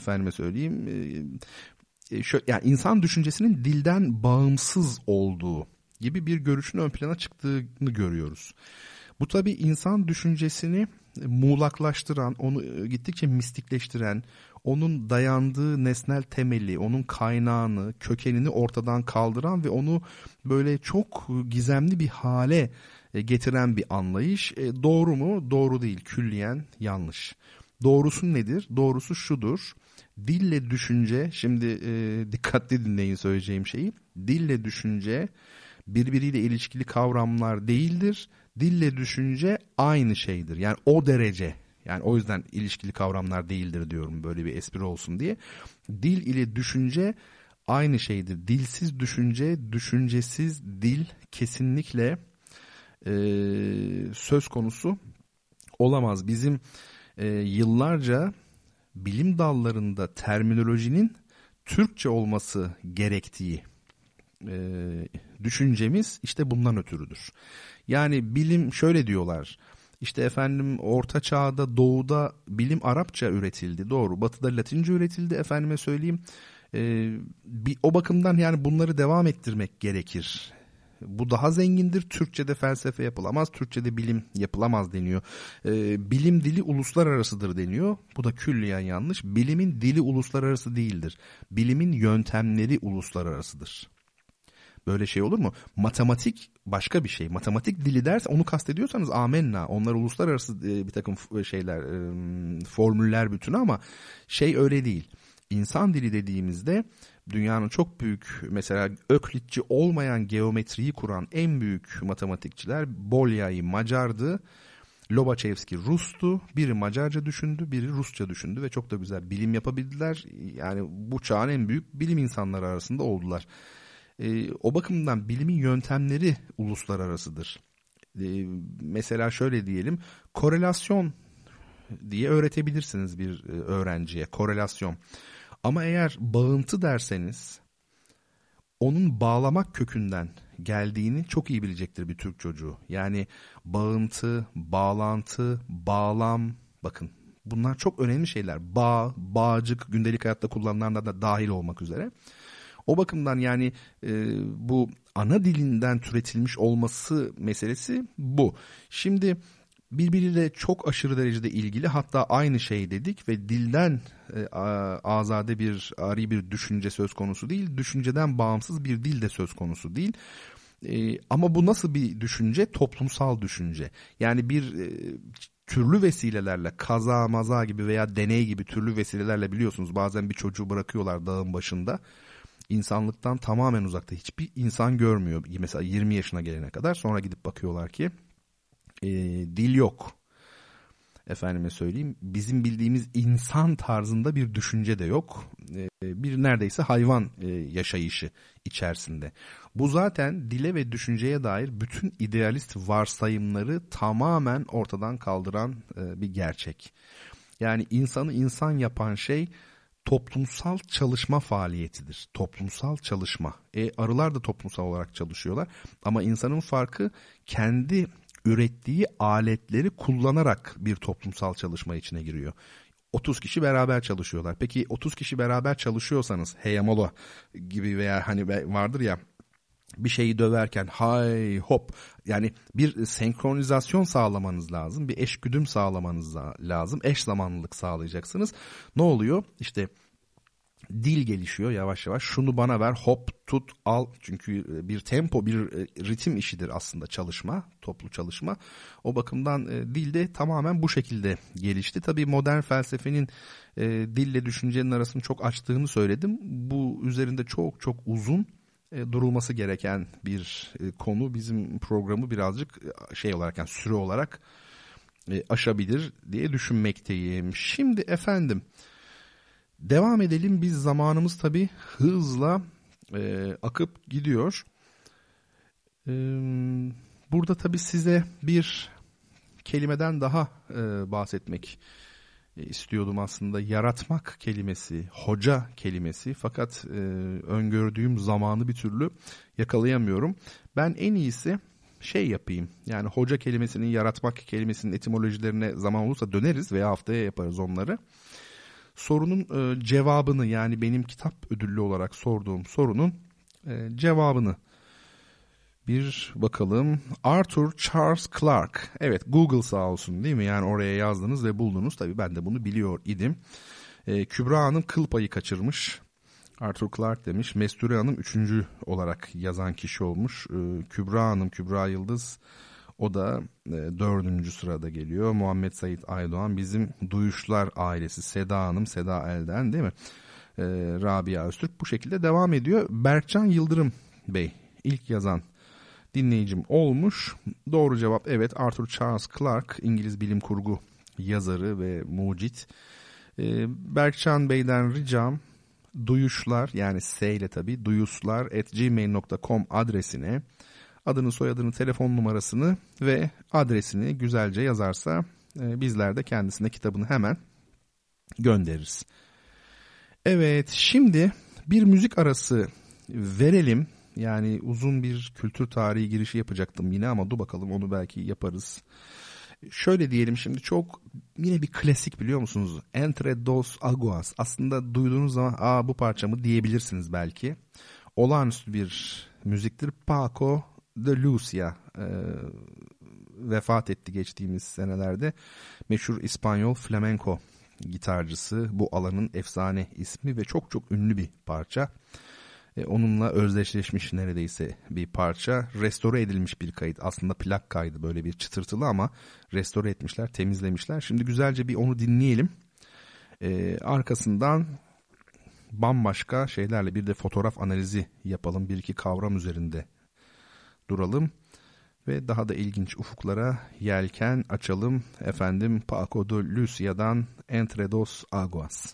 insan düşüncesinin dilden bağımsız olduğu gibi bir görüşün ön plana çıktığını görüyoruz. Bu tabii insan düşüncesini muğlaklaştıran, onu gittikçe mistikleştiren, onun dayandığı nesnel temeli, onun kaynağını, kökenini ortadan kaldıran ve onu böyle çok gizemli bir hale getiren bir anlayış. Doğru mu? Doğru değil. Külliyen yanlış. Doğrusu nedir? Doğrusu şudur. Dille düşünce, şimdi dikkatli dinleyin söyleyeceğim şeyi. Dille düşünce birbiriyle ilişkili kavramlar değildir. Dille düşünce aynı şeydir. Yani o derece. Yani o yüzden ilişkili kavramlar değildir diyorum, böyle bir espri olsun diye. Dil ile düşünce aynı şeydir. Dilsiz düşünce, düşüncesiz dil kesinlikle söz konusu olamaz. Bizim yıllarca bilim dallarında terminolojinin Türkçe olması gerektiği düşüncemiz işte bundan ötürüdür. Yani bilim, şöyle diyorlar. Orta Çağ'da, Doğu'da bilim Arapça üretildi. Doğru. Batı'da Latince üretildi. O bakımdan yani bunları devam ettirmek gerekir. Bu daha zengindir. Türkçe'de felsefe yapılamaz, Türkçe'de bilim yapılamaz deniyor. Bilim dili uluslararasıdır deniyor. Bu da külliyen yanlış. Bilimin dili uluslararası değildir. Bilimin yöntemleri uluslararasıdır. Böyle şey olur mu? Matematik başka bir şey. Matematik dili derse, onu kastediyorsanız amenna. Onlar uluslararası bir takım şeyler, formüller bütünü, ama öyle değil. İnsan dili dediğimizde dünyanın çok büyük, mesela Öklitçi olmayan geometriyi kuran en büyük matematikçiler, Bolyai Macar'dı, Lobachevski Rus'tu. Biri Macarca düşündü, biri Rusça düşündü ve çok da güzel bilim yapabildiler. Yani bu çağın en büyük bilim insanları arasında oldular. O bakımdan bilimin yöntemleri uluslararasıdır. Mesela şöyle diyelim, korelasyon diye öğretebilirsiniz bir öğrenciye, korelasyon. Ama eğer bağıntı derseniz, onun bağlamak kökünden geldiğini çok iyi bilecektir bir Türk çocuğu. Yani bağıntı, bağlantı, bağlam, bakın bunlar çok önemli şeyler. Bağcık, gündelik hayatta kullanılanlar da dahil olmak üzere. O bakımdan yani bu ana dilinden türetilmiş olması meselesi bu. Şimdi birbiriyle çok aşırı derecede ilgili, hatta aynı şey dedik ve dilden azade bir, ari bir düşünce söz konusu değil. Düşünceden bağımsız bir dil de söz konusu değil. Ama bu nasıl bir düşünce? Toplumsal düşünce. Yani bir türlü vesilelerle, kaza maza gibi veya deney gibi türlü vesilelerle, biliyorsunuz bazen bir çocuğu bırakıyorlar dağın başında. İnsanlıktan tamamen uzakta, hiçbir insan görmüyor. Mesela 20 yaşına gelene kadar, sonra gidip bakıyorlar ki dil yok. Efendime söyleyeyim, bizim bildiğimiz insan tarzında bir düşünce de yok. Bir neredeyse hayvan yaşayışı içerisinde. Bu zaten dile ve düşünceye dair bütün idealist varsayımları tamamen ortadan kaldıran bir gerçek. Yani insanı insan yapan şey toplumsal çalışma faaliyetidir. Toplumsal çalışma. Arılar da toplumsal olarak çalışıyorlar. Ama insanın farkı, kendi ürettiği aletleri kullanarak bir toplumsal çalışma içine giriyor. 30 kişi beraber çalışıyorlar. Peki 30 kişi beraber çalışıyorsanız, heyamalo gibi veya hani vardır ya, bir şeyi döverken hay hop, yani bir senkronizasyon sağlamanız lazım. Bir eşgüdüm sağlamanız lazım. Eş zamanlılık sağlayacaksınız. Ne oluyor? İşte dil gelişiyor yavaş yavaş. Şunu bana ver, hop tut al, çünkü bir tempo, bir ritim işidir aslında çalışma, toplu çalışma. O bakımdan dil de tamamen bu şekilde gelişti. Tabii modern felsefenin dille düşüncenin arasını çok açtığını söyledim. Bu üzerinde çok çok uzun durulması gereken bir konu. Bizim programı birazcık şey olarak, yani süre olarak aşabilir diye düşünmekteyim. Şimdi efendim, devam edelim. Biz zamanımız tabii hızla akıp gidiyor. Burada tabii size bir kelimeden daha bahsetmek istiyordum aslında. Yaratmak kelimesi, hoca kelimesi. Fakat öngördüğüm zamanı bir türlü yakalayamıyorum. Ben en iyisi şey yapayım. Yani hoca kelimesinin, yaratmak kelimesinin etimolojilerine zaman olursa döneriz veya haftaya yaparız onları. Sorunun cevabını, yani benim kitap ödüllü olarak sorduğum sorunun cevabını bir bakalım. Arthur Charles Clark. Evet, Google sağ olsun değil mi? Yani oraya yazdınız ve buldunuz. Tabii ben de bunu biliyor idim. Kübra Hanım kıl payı kaçırmış. Arthur Clark demiş. Mesture Hanım 3. olarak yazan kişi olmuş. Kübra Hanım, Kübra Yıldız. O da 4. sırada geliyor. Muhammed Said Aydoğan, bizim Duyuşlar ailesi. Seda Hanım, Seda Elden değil mi? Rabia Öztürk, bu şekilde devam ediyor. Berkcan Yıldırım Bey ilk yazan dinleyicim olmuş. Doğru cevap evet, Arthur Charles Clark, İngiliz bilim kurgu yazarı ve mucit. Berkcan Bey'den ricam, Duyuşlar, yani S ile tabii, duyuslar@gmail.com adresine adını, soyadını, telefon numarasını ve adresini güzelce yazarsa bizler de kendisine kitabını hemen göndeririz. Evet, şimdi bir müzik arası verelim. Yani uzun bir kültür tarihi girişi yapacaktım yine, ama dur bakalım, onu belki yaparız. Şöyle diyelim şimdi, çok yine bir klasik, biliyor musunuz? Entre dos aguas. Aslında duyduğunuz zaman bu parça mı diyebilirsiniz belki. Olağanüstü bir müziktir. Paco de Lucia vefat etti geçtiğimiz senelerde. Meşhur İspanyol flamenco gitarcısı, bu alanın efsane ismi ve çok çok ünlü bir parça. Onunla özdeşleşmiş neredeyse bir parça. Restore edilmiş bir kayıt. Aslında plak kaydı, böyle bir çıtırtılı, ama restore etmişler, temizlemişler. Şimdi güzelce bir onu dinleyelim. Arkasından bambaşka şeylerle bir de fotoğraf analizi yapalım. Bir iki kavram üzerinde duralım ve daha da ilginç ufuklara yelken açalım. Efendim, Paco de Lucia'dan Entre dos aguas.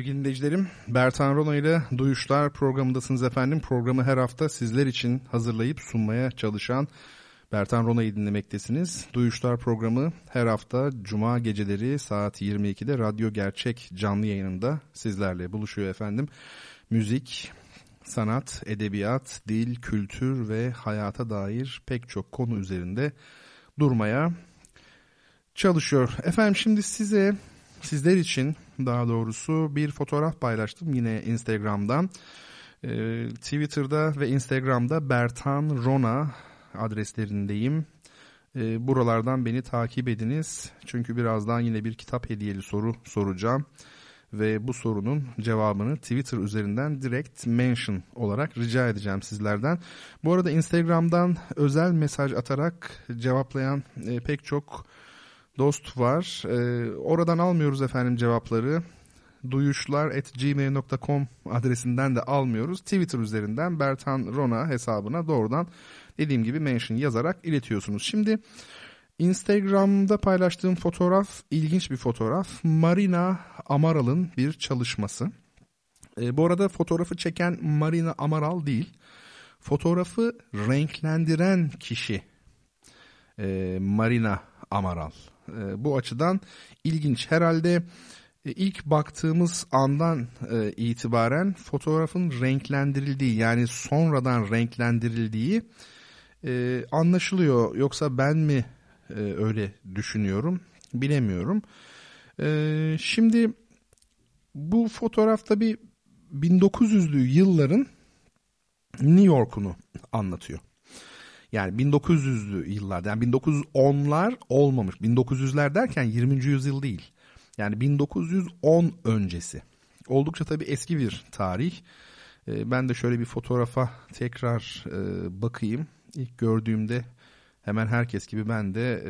Sevgili dinleyicilerim, Bertan Rona ile Duyuşlar programındasınız efendim. Programı her hafta sizler için hazırlayıp sunmaya çalışan Bertan Rona'yı dinlemektesiniz. Duyuşlar programı her hafta Cuma geceleri saat 22'de Radyo Gerçek canlı yayınında sizlerle buluşuyor efendim. Müzik, sanat, edebiyat, dil, kültür ve hayata dair pek çok konu üzerinde durmaya çalışıyor. Efendim şimdi sizler için daha doğrusu bir fotoğraf paylaştım yine Instagram'dan. Twitter'da ve Instagram'da Bertan Rona adreslerindeyim. Buralardan beni takip ediniz. Çünkü birazdan yine bir kitap hediyeli soru soracağım. Ve bu sorunun cevabını Twitter üzerinden direkt mention olarak rica edeceğim sizlerden. Bu arada Instagram'dan özel mesaj atarak cevaplayan pek çok dost var. Oradan almıyoruz efendim cevapları. duyuşlar@gmail.com adresinden de almıyoruz. Twitter üzerinden Bertan Rona hesabına doğrudan dediğim gibi mention yazarak iletiyorsunuz. Şimdi Instagram'da paylaştığım fotoğraf ilginç bir fotoğraf. Marina Amaral'ın bir çalışması. Bu arada fotoğrafı çeken Marina Amaral değil. Fotoğrafı renklendiren kişi Marina Amaral. Bu açıdan ilginç. Herhalde ilk baktığımız andan itibaren fotoğrafın renklendirildiği, yani sonradan renklendirildiği anlaşılıyor. Yoksa ben mi öyle düşünüyorum bilemiyorum. Şimdi bu fotoğrafta bir 1900'lü yılların New York'unu anlatıyor. Yani 1900'lü yıllarda, yani 1910'lar olmamış. 1900'ler derken 20. yüzyıl değil. Yani 1910 öncesi. Oldukça tabii eski bir tarih. Ben de şöyle bir fotoğrafa tekrar bakayım. İlk gördüğümde hemen herkes gibi ben de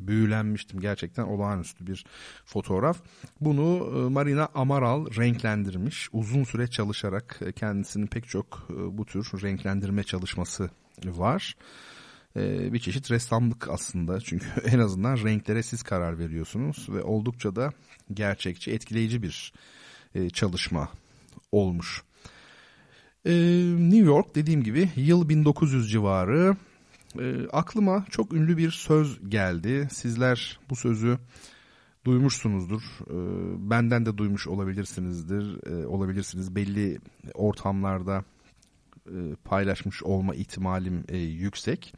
büyülenmiştim. Gerçekten olağanüstü bir fotoğraf. Bunu Marina Amaral renklendirmiş. Uzun süre çalışarak kendisinin pek çok bu tür renklendirme çalışması var. Bir çeşit ressamlık aslında. Çünkü en azından renklere siz karar veriyorsunuz ve oldukça da gerçekçi, etkileyici bir çalışma olmuş. New York, dediğim gibi yıl 1900 civarı. Aklıma çok ünlü bir söz geldi. Sizler bu sözü duymuşsunuzdur. Benden de duymuş olabilirsinizdir. Olabilirsiniz. Belli ortamlarda paylaşmış olma ihtimalim yüksek.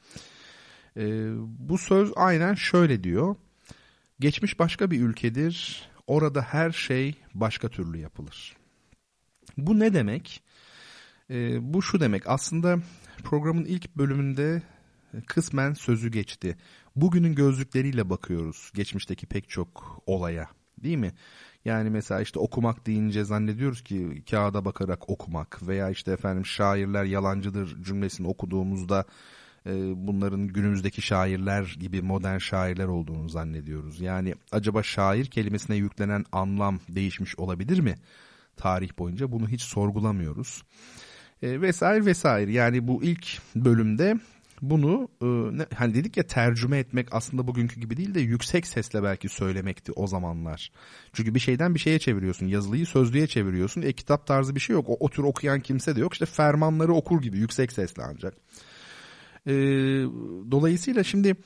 Bu söz aynen şöyle diyor. Geçmiş başka bir ülkedir. Orada her şey başka türlü yapılır. Bu ne demek? Bu şu demek. Aslında programın ilk bölümünde kısmen sözü geçti. Bugünün gözlükleriyle bakıyoruz geçmişteki pek çok olaya, değil mi? Yani mesela işte okumak deyince zannediyoruz ki kağıda bakarak okumak veya işte efendim şairler yalancıdır cümlesini okuduğumuzda bunların günümüzdeki şairler gibi modern şairler olduğunu zannediyoruz. Yani acaba şair kelimesine yüklenen anlam değişmiş olabilir mi? Tarih boyunca bunu hiç sorgulamıyoruz. Vesaire vesaire. Yani bu ilk bölümde bunu hani dedik ya, tercüme etmek aslında bugünkü gibi değil de yüksek sesle belki söylemekti o zamanlar. Çünkü bir şeyden bir şeye çeviriyorsun. Yazılıyı sözlüye çeviriyorsun. Kitap tarzı bir şey yok. O tür okuyan kimse de yok. İşte fermanları okur gibi yüksek sesle ancak. Dolayısıyla şimdi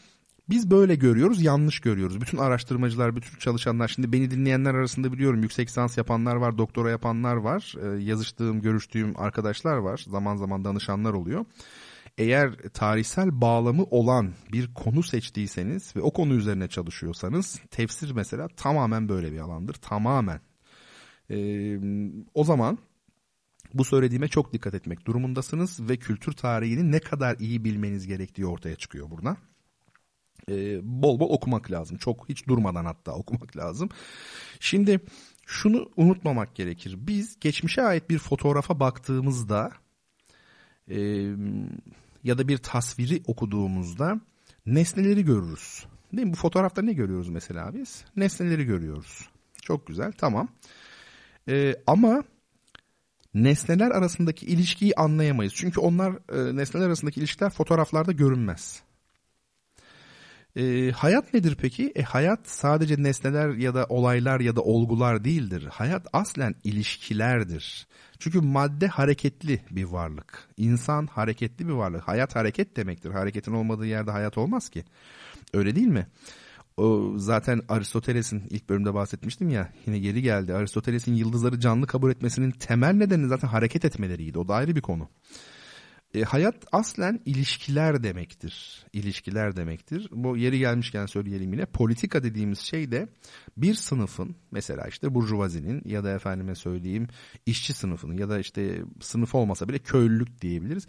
biz böyle görüyoruz, yanlış görüyoruz. Bütün araştırmacılar, bütün çalışanlar, şimdi beni dinleyenler arasında biliyorum yüksek lisans yapanlar var, doktora yapanlar var. Yazıştığım, görüştüğüm arkadaşlar var. Zaman zaman danışanlar oluyor. Eğer tarihsel bağlamı olan bir konu seçtiyseniz ve o konu üzerine çalışıyorsanız, tefsir mesela tamamen böyle bir alandır. Tamamen. O zaman bu söylediğime çok dikkat etmek durumundasınız ve kültür tarihini ne kadar iyi bilmeniz gerektiği ortaya çıkıyor burada. Bol bol okumak lazım. Çok, hiç durmadan hatta okumak lazım. Şimdi şunu unutmamak gerekir. Biz geçmişe ait bir fotoğrafa baktığımızda ya da bir tasviri okuduğumuzda nesneleri görürüz. Değil mi? Bu fotoğrafta ne görüyoruz mesela biz? Nesneleri görüyoruz. Çok güzel, tamam. Ama nesneler arasındaki ilişkiyi anlayamayız. Çünkü onlar, nesneler arasındaki ilişkiler fotoğraflarda görünmez. Hayat nedir peki? Hayat sadece nesneler ya da olaylar ya da olgular değildir. Hayat aslen ilişkilerdir. Çünkü madde hareketli bir varlık. İnsan hareketli bir varlık. Hayat hareket demektir. Hareketin olmadığı yerde hayat olmaz ki. Öyle değil mi? O, zaten Aristoteles'in ilk bölümde bahsetmiştim ya, yine geri geldi. Aristoteles'in yıldızları canlı kabul etmesinin temel nedeni zaten hareket etmeleriydi. O da ayrı bir konu. Hayat aslen ilişkiler demektir. İlişkiler demektir. Bu yeri gelmişken söyleyelim yine. Politika dediğimiz şey de bir sınıfın, mesela işte burjuvazinin ya da efendime söyleyeyim işçi sınıfının ya da işte sınıf olmasa bile köylülük diyebiliriz.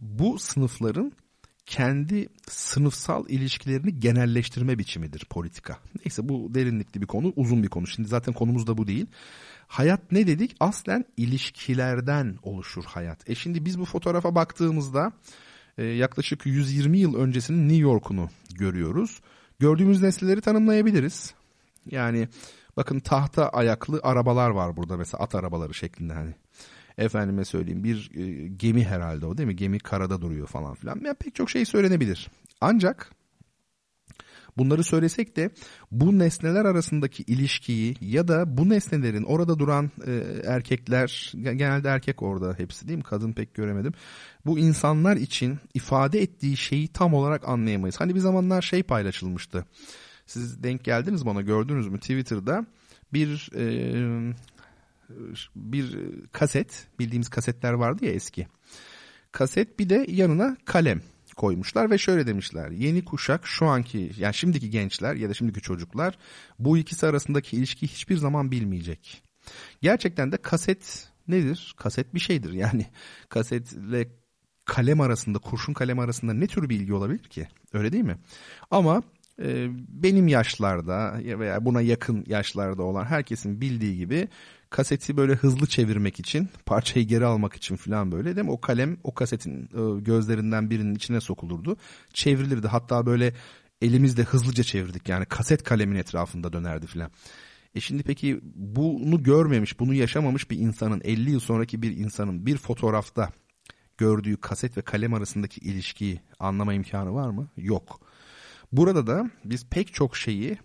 Bu sınıfların kendi sınıfsal ilişkilerini genelleştirme biçimidir politika. Neyse, bu derinlikli bir konu, uzun bir konu. Şimdi zaten konumuz da bu değil. Hayat ne dedik? Aslen ilişkilerden oluşur hayat. Şimdi biz bu fotoğrafa baktığımızda yaklaşık 120 yıl öncesinin New York'unu görüyoruz. Gördüğümüz nesneleri tanımlayabiliriz. Yani bakın, tahta ayaklı arabalar var burada mesela, at arabaları şeklinde hani. Efendime söyleyeyim, bir gemi herhalde o, değil mi? Gemi karada duruyor falan filan. Yani pek çok şey söylenebilir. Ancak bunları söylesek de bu nesneler arasındaki ilişkiyi ya da bu nesnelerin orada duran erkekler, genelde erkek orada hepsi değil mi? Kadın pek göremedim. Bu insanlar için ifade ettiği şeyi tam olarak anlayamayız. Hani bir zamanlar şey paylaşılmıştı. Siz denk geldiniz bana, gördünüz mü? Twitter'da bir kaset, bildiğimiz kasetler vardı ya eski. Kaset, bir de yanına kalem koymuşlar ve şöyle demişler. Yeni kuşak, şu anki, yani şimdiki gençler ya da şimdiki çocuklar bu ikisi arasındaki ilişkiyi hiçbir zaman bilmeyecek. Gerçekten de kaset nedir? Kaset bir şeydir. Yani kasetle kalem arasında, kurşun kalem arasında ne tür bir ilgi olabilir ki? Öyle değil mi? Ama benim yaşlarda veya buna yakın yaşlarda olan herkesin bildiği gibi kaseti böyle hızlı çevirmek için, parçayı geri almak için falan, böyle değil mi? O kalem o kasetin gözlerinden birinin içine sokulurdu. Çevrilirdi. Hatta böyle elimizle hızlıca çevirdik. Yani kaset kalemin etrafında dönerdi falan. Şimdi peki bunu görmemiş, bunu yaşamamış bir insanın, 50 yıl sonraki bir insanın bir fotoğrafta gördüğü kaset ve kalem arasındaki ilişkiyi anlama imkanı var mı? Yok. Burada da biz pek çok şeyi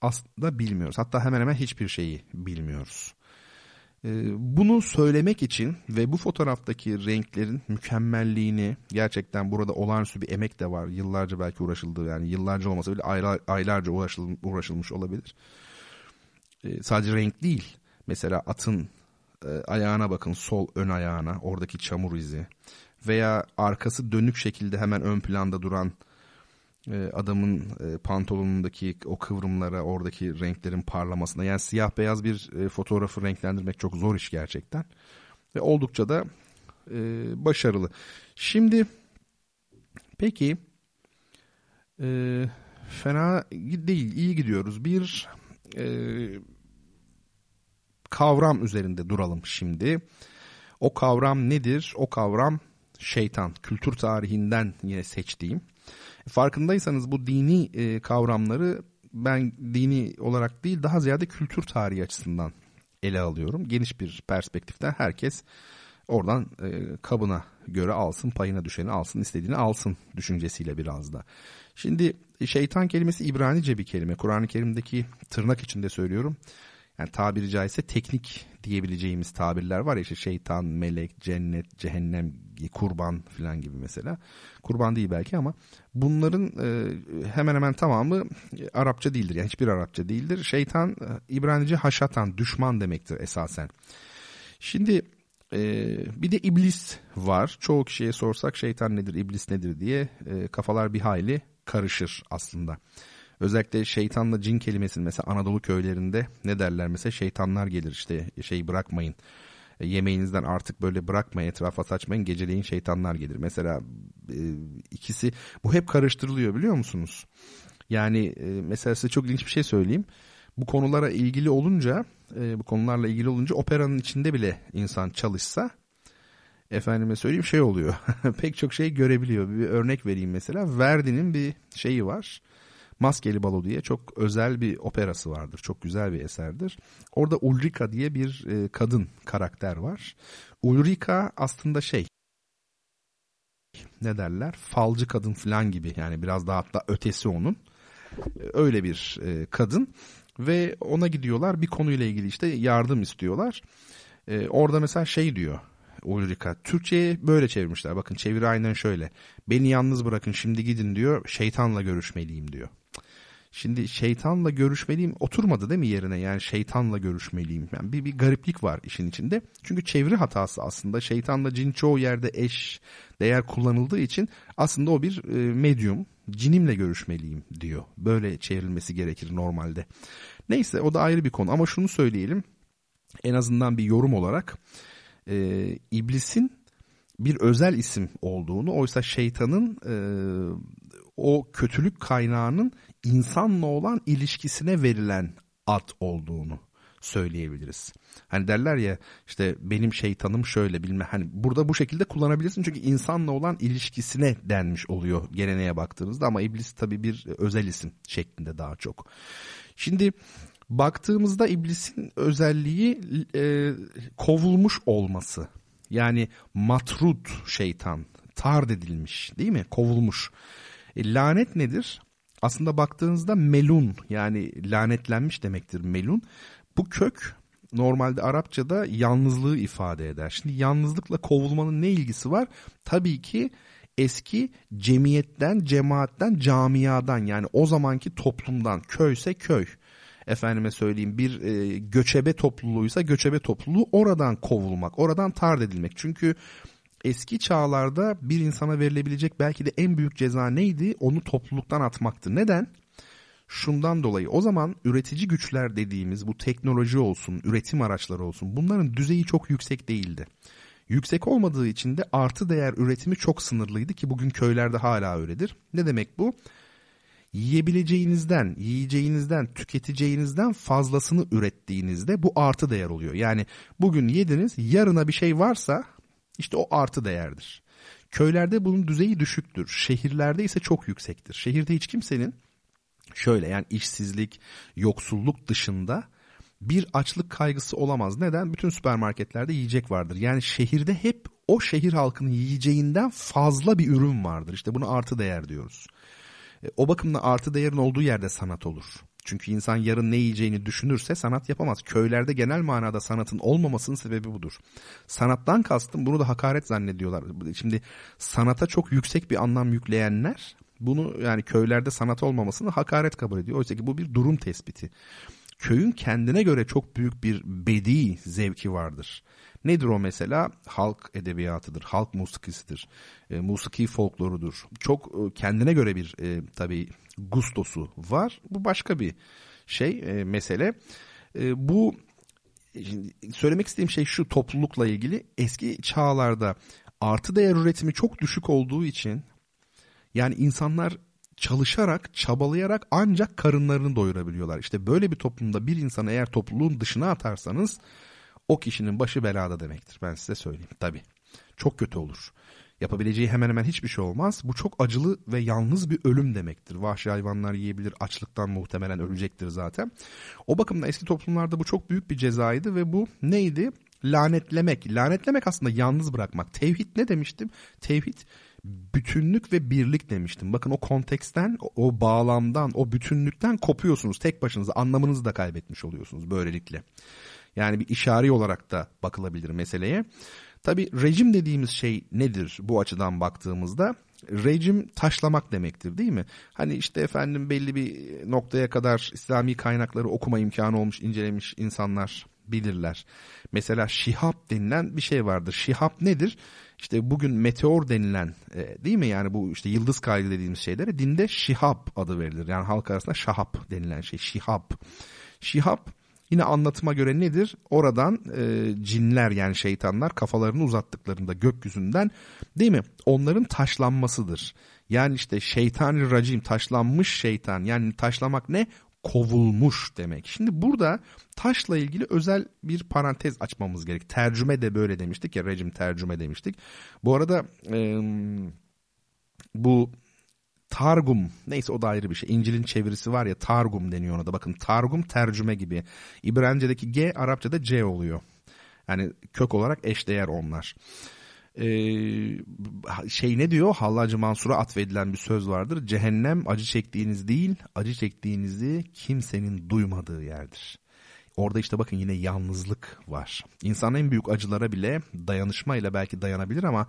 aslında bilmiyoruz. Hatta hemen hemen hiçbir şeyi bilmiyoruz. Bunu söylemek için ve bu fotoğraftaki renklerin mükemmelliğini, gerçekten burada olağanüstü bir emek de var. Yıllarca belki uğraşıldı, yani yıllarca olmasa bile aylarca uğraşılmış olabilir. Sadece renk değil. Mesela atın ayağına bakın, sol ön ayağına, oradaki çamur izi veya arkası dönük şekilde hemen ön planda duran adamın pantolonundaki o kıvrımlara, oradaki renklerin parlamasına. Yani siyah beyaz bir fotoğrafı renklendirmek çok zor iş gerçekten. Ve oldukça da başarılı. Şimdi peki fena değil, iyi gidiyoruz. Bir kavram üzerinde duralım şimdi. O kavram nedir? O kavram şeytan. Kültür tarihinden yine seçtiğim. Farkındaysanız bu dini kavramları ben dini olarak değil, daha ziyade kültür tarihi açısından ele alıyorum. Geniş bir perspektiften herkes oradan kabına göre alsın, payına düşeni alsın, istediğini alsın düşüncesiyle biraz da. Şimdi şeytan kelimesi İbranice bir kelime. Kur'an-ı Kerim'deki, tırnak içinde söylüyorum, yani tabiri caizse teknik diyebileceğimiz tabirler var ya, işte şeytan, melek, cennet, cehennem, kurban filan gibi mesela. Kurban değil belki ama bunların hemen hemen tamamı Arapça değildir. Yani hiçbir Arapça değildir. Şeytan İbranice haşatan, düşman demektir esasen. Şimdi bir de iblis var. Çoğu kişiye sorsak şeytan nedir, iblis nedir diye kafalar bir hayli karışır aslında. Özellikle şeytanla cin kelimesinin mesela Anadolu köylerinde ne derler mesela, şeytanlar gelir işte, şey bırakmayın, yemeğinizden artık böyle bırakmayın, etrafa saçmayın, geceleyin şeytanlar gelir. Mesela ikisi bu hep karıştırılıyor, biliyor musunuz? Yani mesela size çok ilginç bir şey söyleyeyim. Bu konularla ilgili olunca operanın içinde bile insan çalışsa, efendime söyleyeyim, şey oluyor. Pek çok şey görebiliyor. Bir örnek vereyim mesela. Verdi'nin bir şeyi var. Maskeli balo diye çok özel bir operası vardır. Çok güzel bir eserdir. Orada Ulrika diye bir kadın karakter var. Ulrika aslında şey, ne derler, falcı kadın falan gibi, yani biraz daha hatta ötesi onun. Öyle bir kadın ve ona gidiyorlar, bir konuyla ilgili işte yardım istiyorlar. Orada mesela şey diyor Ulrika, Türkçe'ye böyle çevirmişler, bakın çeviri aynen şöyle: beni yalnız bırakın şimdi gidin diyor, şeytanla görüşmeliyim diyor. Şimdi şeytanla görüşmeliyim oturmadı değil mi yerine, yani şeytanla görüşmeliyim, yani bir gariplik var işin içinde. Çünkü çeviri hatası aslında, şeytanla cin çoğu yerde eş değer kullanıldığı için aslında o bir medyum, cinimle görüşmeliyim diyor. Böyle çevrilmesi gerekir normalde. Neyse, o da ayrı bir konu ama şunu söyleyelim en azından bir yorum olarak. İblisin bir özel isim olduğunu, oysa şeytanın o kötülük kaynağının insanla olan ilişkisine verilen ad olduğunu söyleyebiliriz. Hani derler ya işte benim şeytanım şöyle bilme, hani burada bu şekilde kullanabilirsin çünkü insanla olan ilişkisine denmiş oluyor geleneğe baktığınızda, ama iblis tabii bir özel isim şeklinde daha çok. Şimdi baktığımızda iblisin özelliği kovulmuş olması, yani matrut şeytan, tard edilmiş değil mi, kovulmuş. Lanet nedir? Aslında baktığınızda melun, yani lanetlenmiş demektir melun. Bu kök normalde Arapçada yalnızlığı ifade eder. Şimdi yalnızlıkla kovulmanın ne ilgisi var? Tabii ki eski cemiyetten, cemaatten, camiadan, yani o zamanki toplumdan, köyse köy. Efendime söyleyeyim, bir göçebe topluluğuysa göçebe topluluğu, oradan kovulmak, oradan tard edilmek. Çünkü eski çağlarda bir insana verilebilecek belki de en büyük ceza neydi? Onu topluluktan atmaktı. Neden? Şundan dolayı, o zaman üretici güçler dediğimiz bu teknoloji olsun, üretim araçları olsun, bunların düzeyi çok yüksek değildi. Yüksek olmadığı için de artı değer üretimi çok sınırlıydı ki bugün köylerde hala öyledir. Ne demek bu? Yiyebileceğinizden, yiyeceğinizden, tüketeceğinizden fazlasını ürettiğinizde bu artı değer oluyor. Yani bugün yediniz, yarına bir şey varsa işte o artı değerdir. Köylerde bunun düzeyi düşüktür. Şehirlerde ise çok yüksektir. Şehirde hiç kimsenin şöyle, yani işsizlik, yoksulluk dışında bir açlık kaygısı olamaz. Neden? Bütün süpermarketlerde yiyecek vardır. Yani şehirde hep o şehir halkının yiyeceğinden fazla bir ürün vardır. İşte buna artı değer diyoruz. O bakımdan artı değerin olduğu yerde sanat olur. Çünkü insan yarın ne yiyeceğini düşünürse sanat yapamaz. Köylerde genel manada sanatın olmamasının sebebi budur. Sanattan kastım, bunu da hakaret zannediyorlar. Şimdi sanata çok yüksek bir anlam yükleyenler bunu, yani köylerde sanat olmamasını hakaret kabul ediyor. Oysa ki bu bir durum tespiti. Köyün kendine göre çok büyük bir bedi zevki vardır. Nedir o mesela? Halk edebiyatıdır, halk musikisidir, musiki folklorudur. Çok kendine göre bir tabii gustosu var. Bu başka bir şey, mesele. Bu söylemek istediğim şey şu, toplulukla ilgili eski çağlarda artı değer üretimi çok düşük olduğu için, yani insanlar çalışarak, çabalayarak ancak karınlarını doyurabiliyorlar. İşte böyle bir toplumda bir insanı eğer topluluğun dışına atarsanız o kişinin başı belada demektir. Ben size söyleyeyim. Tabii. Çok kötü olur. Yapabileceği hemen hemen hiçbir şey olmaz. Bu çok acılı ve yalnız bir ölüm demektir. Vahşi hayvanlar yiyebilir. Açlıktan muhtemelen ölecektir zaten. O bakımdan eski toplumlarda bu çok büyük bir cezaydı ve bu neydi? Lanetlemek. Lanetlemek aslında yalnız bırakmak. Tevhid ne demiştim? Tevhid bütünlük ve birlik demiştim. Bakın o konteksten, o bağlamdan, o bütünlükten kopuyorsunuz. Tek başınıza anlamınızı da kaybetmiş oluyorsunuz böylelikle. Yani bir işari olarak da bakılabilir meseleye. Tabii rejim dediğimiz şey nedir bu açıdan baktığımızda? Rejim taşlamak demektir değil mi? Hani işte efendim belli bir noktaya kadar İslami kaynakları okuma imkanı olmuş, incelemiş insanlar bilirler. Mesela şihap denilen bir şey vardır. Şihap nedir? İşte bugün meteor denilen değil mi? Yani bu işte yıldız kaydı dediğimiz şeylere dinde şihap adı verilir. Yani halk arasında şahap denilen şey. Şihap. Şihap yine anlatıma göre nedir? Oradan cinler, yani şeytanlar kafalarını uzattıklarında gökyüzünden değil mi? Onların taşlanmasıdır. Yani işte şeytani racim, taşlanmış şeytan. Yani taşlamak ne? Kovulmuş demek. Şimdi burada taşla ilgili özel bir parantez açmamız gerek. Tercüme de böyle demiştik ya, rejim tercüme demiştik. Bu arada bu targum, neyse o da ayrı bir şey. İncil'in çevirisi var ya, targum deniyor ona da. Bakın targum tercüme gibi. İbranice'deki G Arapça'da C oluyor. Yani kök olarak eşdeğer onlar. ne diyor? Hallacı Mansur'a atfedilen bir söz vardır. Cehennem acı çektiğiniz değil, acı çektiğinizi kimsenin duymadığı yerdir. Orada işte bakın yine yalnızlık var. İnsan en büyük acılara bile dayanışmayla belki dayanabilir ama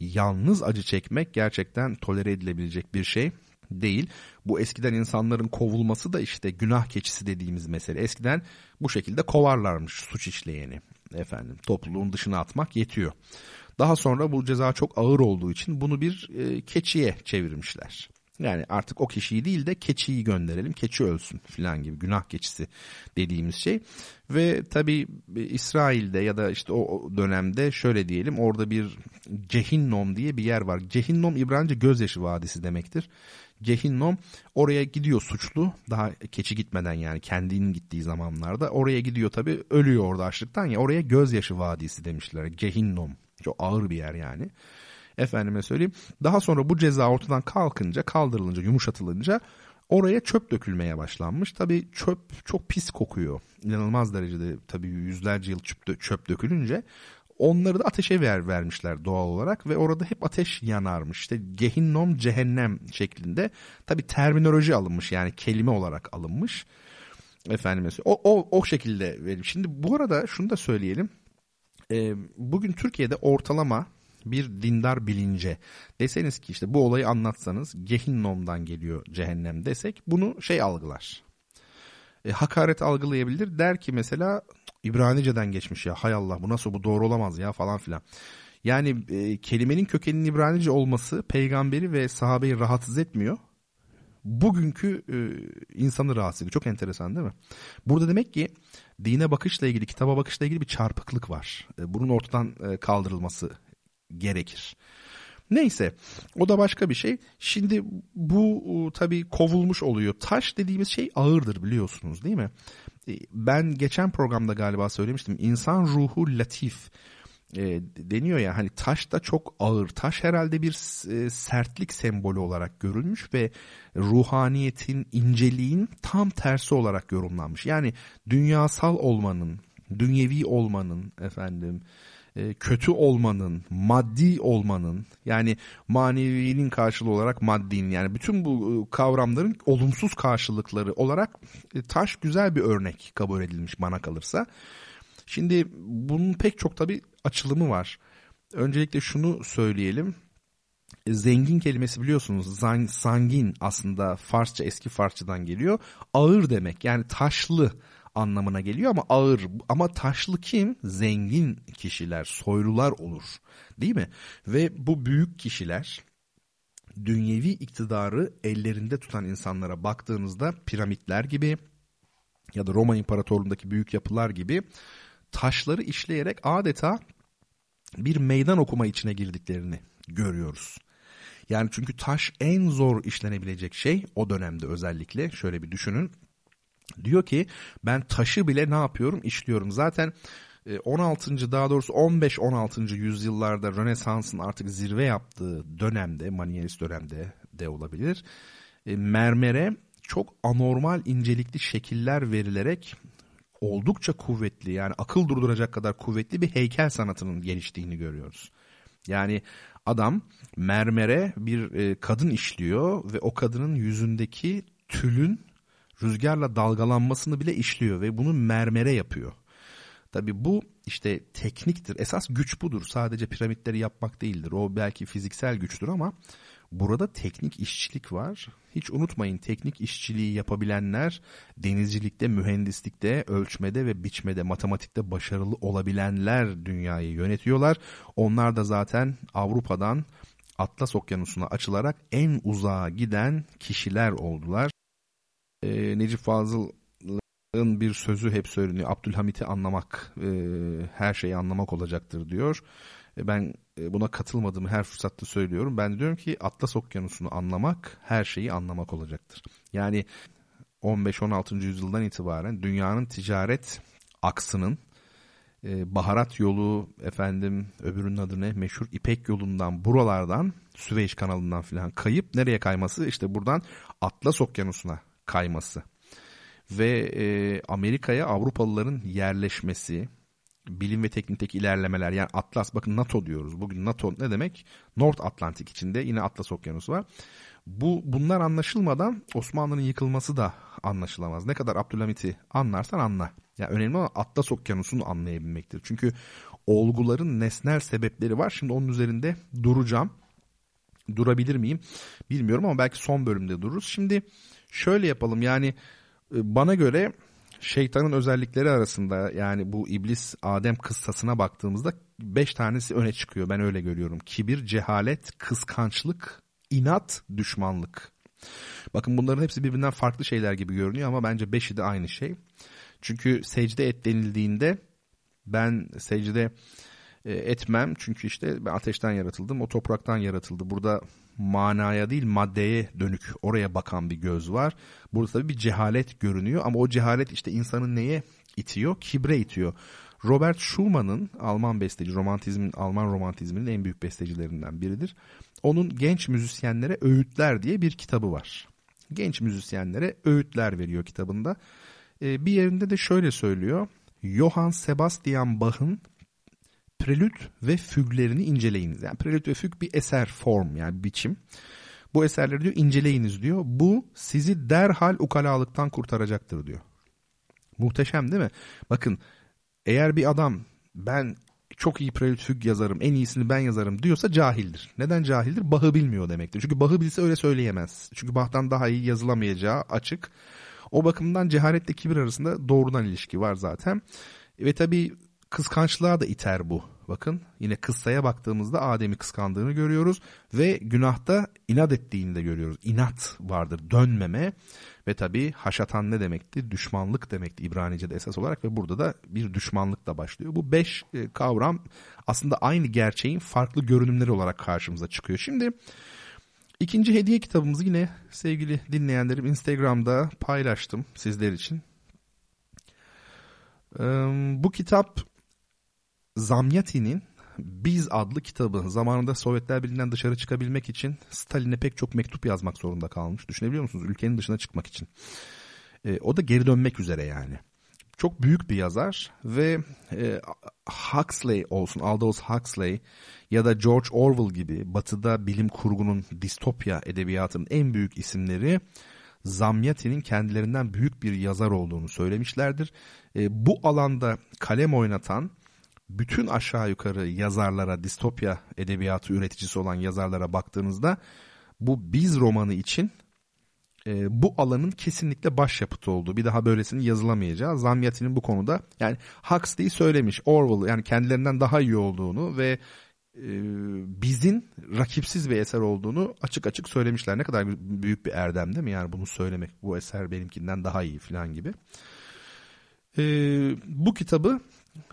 yalnız acı çekmek gerçekten tolere edilebilecek bir şey değil. Bu eskiden insanların kovulması da işte günah keçisi dediğimiz mesele. Eskiden bu şekilde kovarlarmış suç işleyeni. Efendim, topluluğun dışına atmak yetiyor. Daha sonra bu ceza çok ağır olduğu için bunu bir keçiye çevirmişler. Yani artık o kişiyi değil de keçiyi gönderelim, keçi ölsün filan gibi, günah keçisi dediğimiz şey. Ve tabii İsrail'de ya da işte o dönemde şöyle diyelim, orada bir Cehinnom diye bir yer var. Cehinnom İbranice gözyaşı vadisi demektir. Cehinnom, oraya gidiyor suçlu, daha keçi gitmeden yani kendinin gittiği zamanlarda oraya gidiyor, tabii ölüyor orada açlıktan ya, oraya gözyaşı vadisi demişler. Cehinnom çok ağır bir yer yani. Efendime söyleyeyim. Daha sonra bu ceza ortadan kaldırılınca, yumuşatılınca oraya çöp dökülmeye başlanmış. Tabii çöp çok pis kokuyor. İnanılmaz derecede, tabii yüzlerce yıl çöp dökülünce onları da ateşe vermişler doğal olarak ve orada hep ateş yanarmış. İşte Gehinnom, cehennem şeklinde. Tabii terminoloji alınmış, yani kelime olarak alınmış. Efendime söyleyeyim. O şekilde verim. Şimdi bu arada şunu da söyleyelim. Bugün Türkiye'de ortalama bir dindar bilince deseniz ki işte bu olayı anlatsanız, Gehinnom'dan geliyor cehennem desek, bunu algılar. Hakaret algılayabilir, der ki mesela İbranice'den geçmiş ya, hay Allah, bu nasıl, bu doğru olamaz ya falan filan. Yani kelimenin kökeninin İbranice olması peygamberi ve sahabeyi rahatsız etmiyor. Bugünkü insanı rahatsız ediyor. Çok enteresan değil mi? Burada demek ki dine bakışla ilgili, kitaba bakışla ilgili bir çarpıklık var. Bunun ortadan kaldırılması gerekir. Neyse, o da başka bir şey. Şimdi bu tabii kovulmuş oluyor. Taş dediğimiz şey ağırdır, biliyorsunuz değil mi? Ben geçen programda galiba söylemiştim. İnsan ruhu latif deniyor ya, hani taş da çok ağır. Taş herhalde bir sertlik sembolü olarak görülmüş ve ruhaniyetin, inceliğin tam tersi olarak yorumlanmış. Yani dünyasal olmanın, dünyevi olmanın, efendim, kötü olmanın, maddi olmanın, yani manevinin karşılığı olarak maddinin, yani bütün bu kavramların olumsuz karşılıkları olarak taş güzel bir örnek kabul edilmiş bana kalırsa. Şimdi bunun pek çok tabii açılımı var. Öncelikle şunu söyleyelim. Zengin kelimesi biliyorsunuz sangin aslında Farsça, eski Farsçadan geliyor. Ağır demek, yani taşlı anlamına geliyor ama ağır. Ama taşlı kim? Zengin kişiler, soylular olur değil mi? Ve bu büyük kişiler, dünyevi iktidarı ellerinde tutan insanlara baktığınızda piramitler gibi ya da Roma İmparatorluğu'ndaki büyük yapılar gibi taşları işleyerek adeta bir meydan okuma içine girdiklerini görüyoruz. Yani çünkü taş en zor işlenebilecek şey o dönemde özellikle. Şöyle bir düşünün. Diyor ki ben taşı bile ne yapıyorum? İşliyorum. Zaten 15-16. yüzyıllarda Rönesans'ın artık zirve yaptığı dönemde, Manierist dönemde de olabilir, mermere çok anormal incelikli şekiller verilerek oldukça kuvvetli, yani akıl durduracak kadar kuvvetli bir heykel sanatının geliştiğini görüyoruz. Yani adam mermere bir kadın işliyor ve o kadının yüzündeki tülün rüzgarla dalgalanmasını bile işliyor ve bunu mermere yapıyor. Tabii bu işte tekniktir. Esas güç budur. Sadece piramitleri yapmak değildir. O belki fiziksel güçtür ama burada teknik işçilik var. Hiç unutmayın, teknik işçiliği yapabilenler denizcilikte, mühendislikte, ölçmede ve biçmede, matematikte başarılı olabilenler dünyayı yönetiyorlar. Onlar da zaten Avrupa'dan Atlas Okyanusu'na açılarak en uzağa giden kişiler oldular. Necip Fazıl'ın bir sözü hep söyleniyor. Abdülhamit'i anlamak, her şeyi anlamak olacaktır diyor. Ben buna katılmadığımı her fırsatta söylüyorum. Ben diyorum ki Atlas Okyanusu'nu anlamak, her şeyi anlamak olacaktır. Yani 15-16. yüzyıldan itibaren dünyanın ticaret aksının baharat yolu, efendim öbürünün adı ne, meşhur İpek yolundan, buralardan, Süveyş kanalından filan kayıp nereye kayması? İşte buradan Atlas Okyanusu'na kayması ve Amerika'ya Avrupalıların yerleşmesi, bilim ve teknikteki ilerlemeler, yani Atlas, bakın NATO diyoruz. Bugün NATO ne demek? North Atlantik içinde yine Atlas Okyanusu var. Bunlar anlaşılmadan Osmanlı'nın yıkılması da anlaşılamaz. Ne kadar Abdülhamit'i anlarsan anla. Yani önemli olan Atlas Okyanusu'nu anlayabilmektir. Çünkü olguların nesnel sebepleri var. Şimdi onun üzerinde duracağım. Durabilir miyim bilmiyorum ama belki son bölümde dururuz. Şimdi şöyle yapalım, yani bana göre şeytanın özellikleri arasında, yani bu iblis Adem kıssasına baktığımızda 5 tanesi öne çıkıyor. Ben öyle görüyorum. Kibir, cehalet, kıskançlık, inat, düşmanlık. Bakın bunların hepsi birbirinden farklı şeyler gibi görünüyor ama bence 5'i de aynı şey. Çünkü secde et denildiğinde ben secde etmem, çünkü işte ben ateşten yaratıldım, o topraktan yaratıldı. Burada manaya değil maddeye dönük, oraya bakan bir göz var. Burada tabii bir cehalet görünüyor ama o cehalet işte insanı neye itiyor? Kibre itiyor. Robert Schumann'ın, Alman besteci, romantizmin, Alman romantizminin en büyük bestecilerinden biridir. Onun Genç Müzisyenlere Öğütler diye bir kitabı var. Genç müzisyenlere öğütler veriyor kitabında. Bir yerinde de şöyle söylüyor. Johann Sebastian Bach'ın Prelüt ve füglerini inceleyiniz. Yani prelüt ve füg bir eser, form, yani biçim. Bu eserleri diyor inceleyiniz diyor. Bu sizi derhal ukalalıktan kurtaracaktır diyor. Muhteşem değil mi? Bakın, eğer bir adam ben çok iyi prelüt füg yazarım, en iyisini ben yazarım diyorsa cahildir. Neden cahildir? Bach'ı bilmiyor demektir. Çünkü Bach'ı bilse öyle söyleyemez. Çünkü Bach'tan daha iyi yazılamayacağı açık. O bakımdan cehaletle kibir arasında doğrudan ilişki var zaten. Ve tabii kıskançlığa da iter bu. Bakın yine kıssaya baktığımızda Adem'i kıskandığını görüyoruz ve günahta inat ettiğini de görüyoruz. İnat vardır, dönmeme ve tabii haşatan ne demekti? Düşmanlık demekti İbranice'de esas olarak ve burada da bir düşmanlıkla başlıyor. Bu 5 kavram aslında aynı gerçeğin farklı görünümleri olarak karşımıza çıkıyor. Şimdi ikinci hediye kitabımızı yine sevgili dinleyenlerim Instagram'da paylaştım sizler için. Bu kitap Zamyatin'in Biz adlı kitabı. Zamanında Sovyetler Birliği'nden dışarı çıkabilmek için Stalin'e pek çok mektup yazmak zorunda kalmış. Düşünebiliyor musunuz? Ülkenin dışına çıkmak için. O da geri dönmek üzere yani. Çok büyük bir yazar ve Huxley olsun, Aldous Huxley ya da George Orwell gibi Batı'da bilim kurgunun, distopya edebiyatının en büyük isimleri Zamyatin'in kendilerinden büyük bir yazar olduğunu söylemişlerdir. Bu alanda kalem oynatan bütün aşağı yukarı yazarlara, distopya edebiyatı üreticisi olan yazarlara baktığınızda bu Biz romanı için bu alanın kesinlikle başyapıtı olduğu, bir daha böylesini yazılamayacağı. Zamyatin'in bu konuda, yani Huxley söylemiş, Orwell yani kendilerinden daha iyi olduğunu ve Biz'in rakipsiz bir eser olduğunu açık açık söylemişler. Ne kadar büyük bir erdem değil mi? Yani bunu söylemek, bu eser benimkinden daha iyi falan gibi. Bu kitabı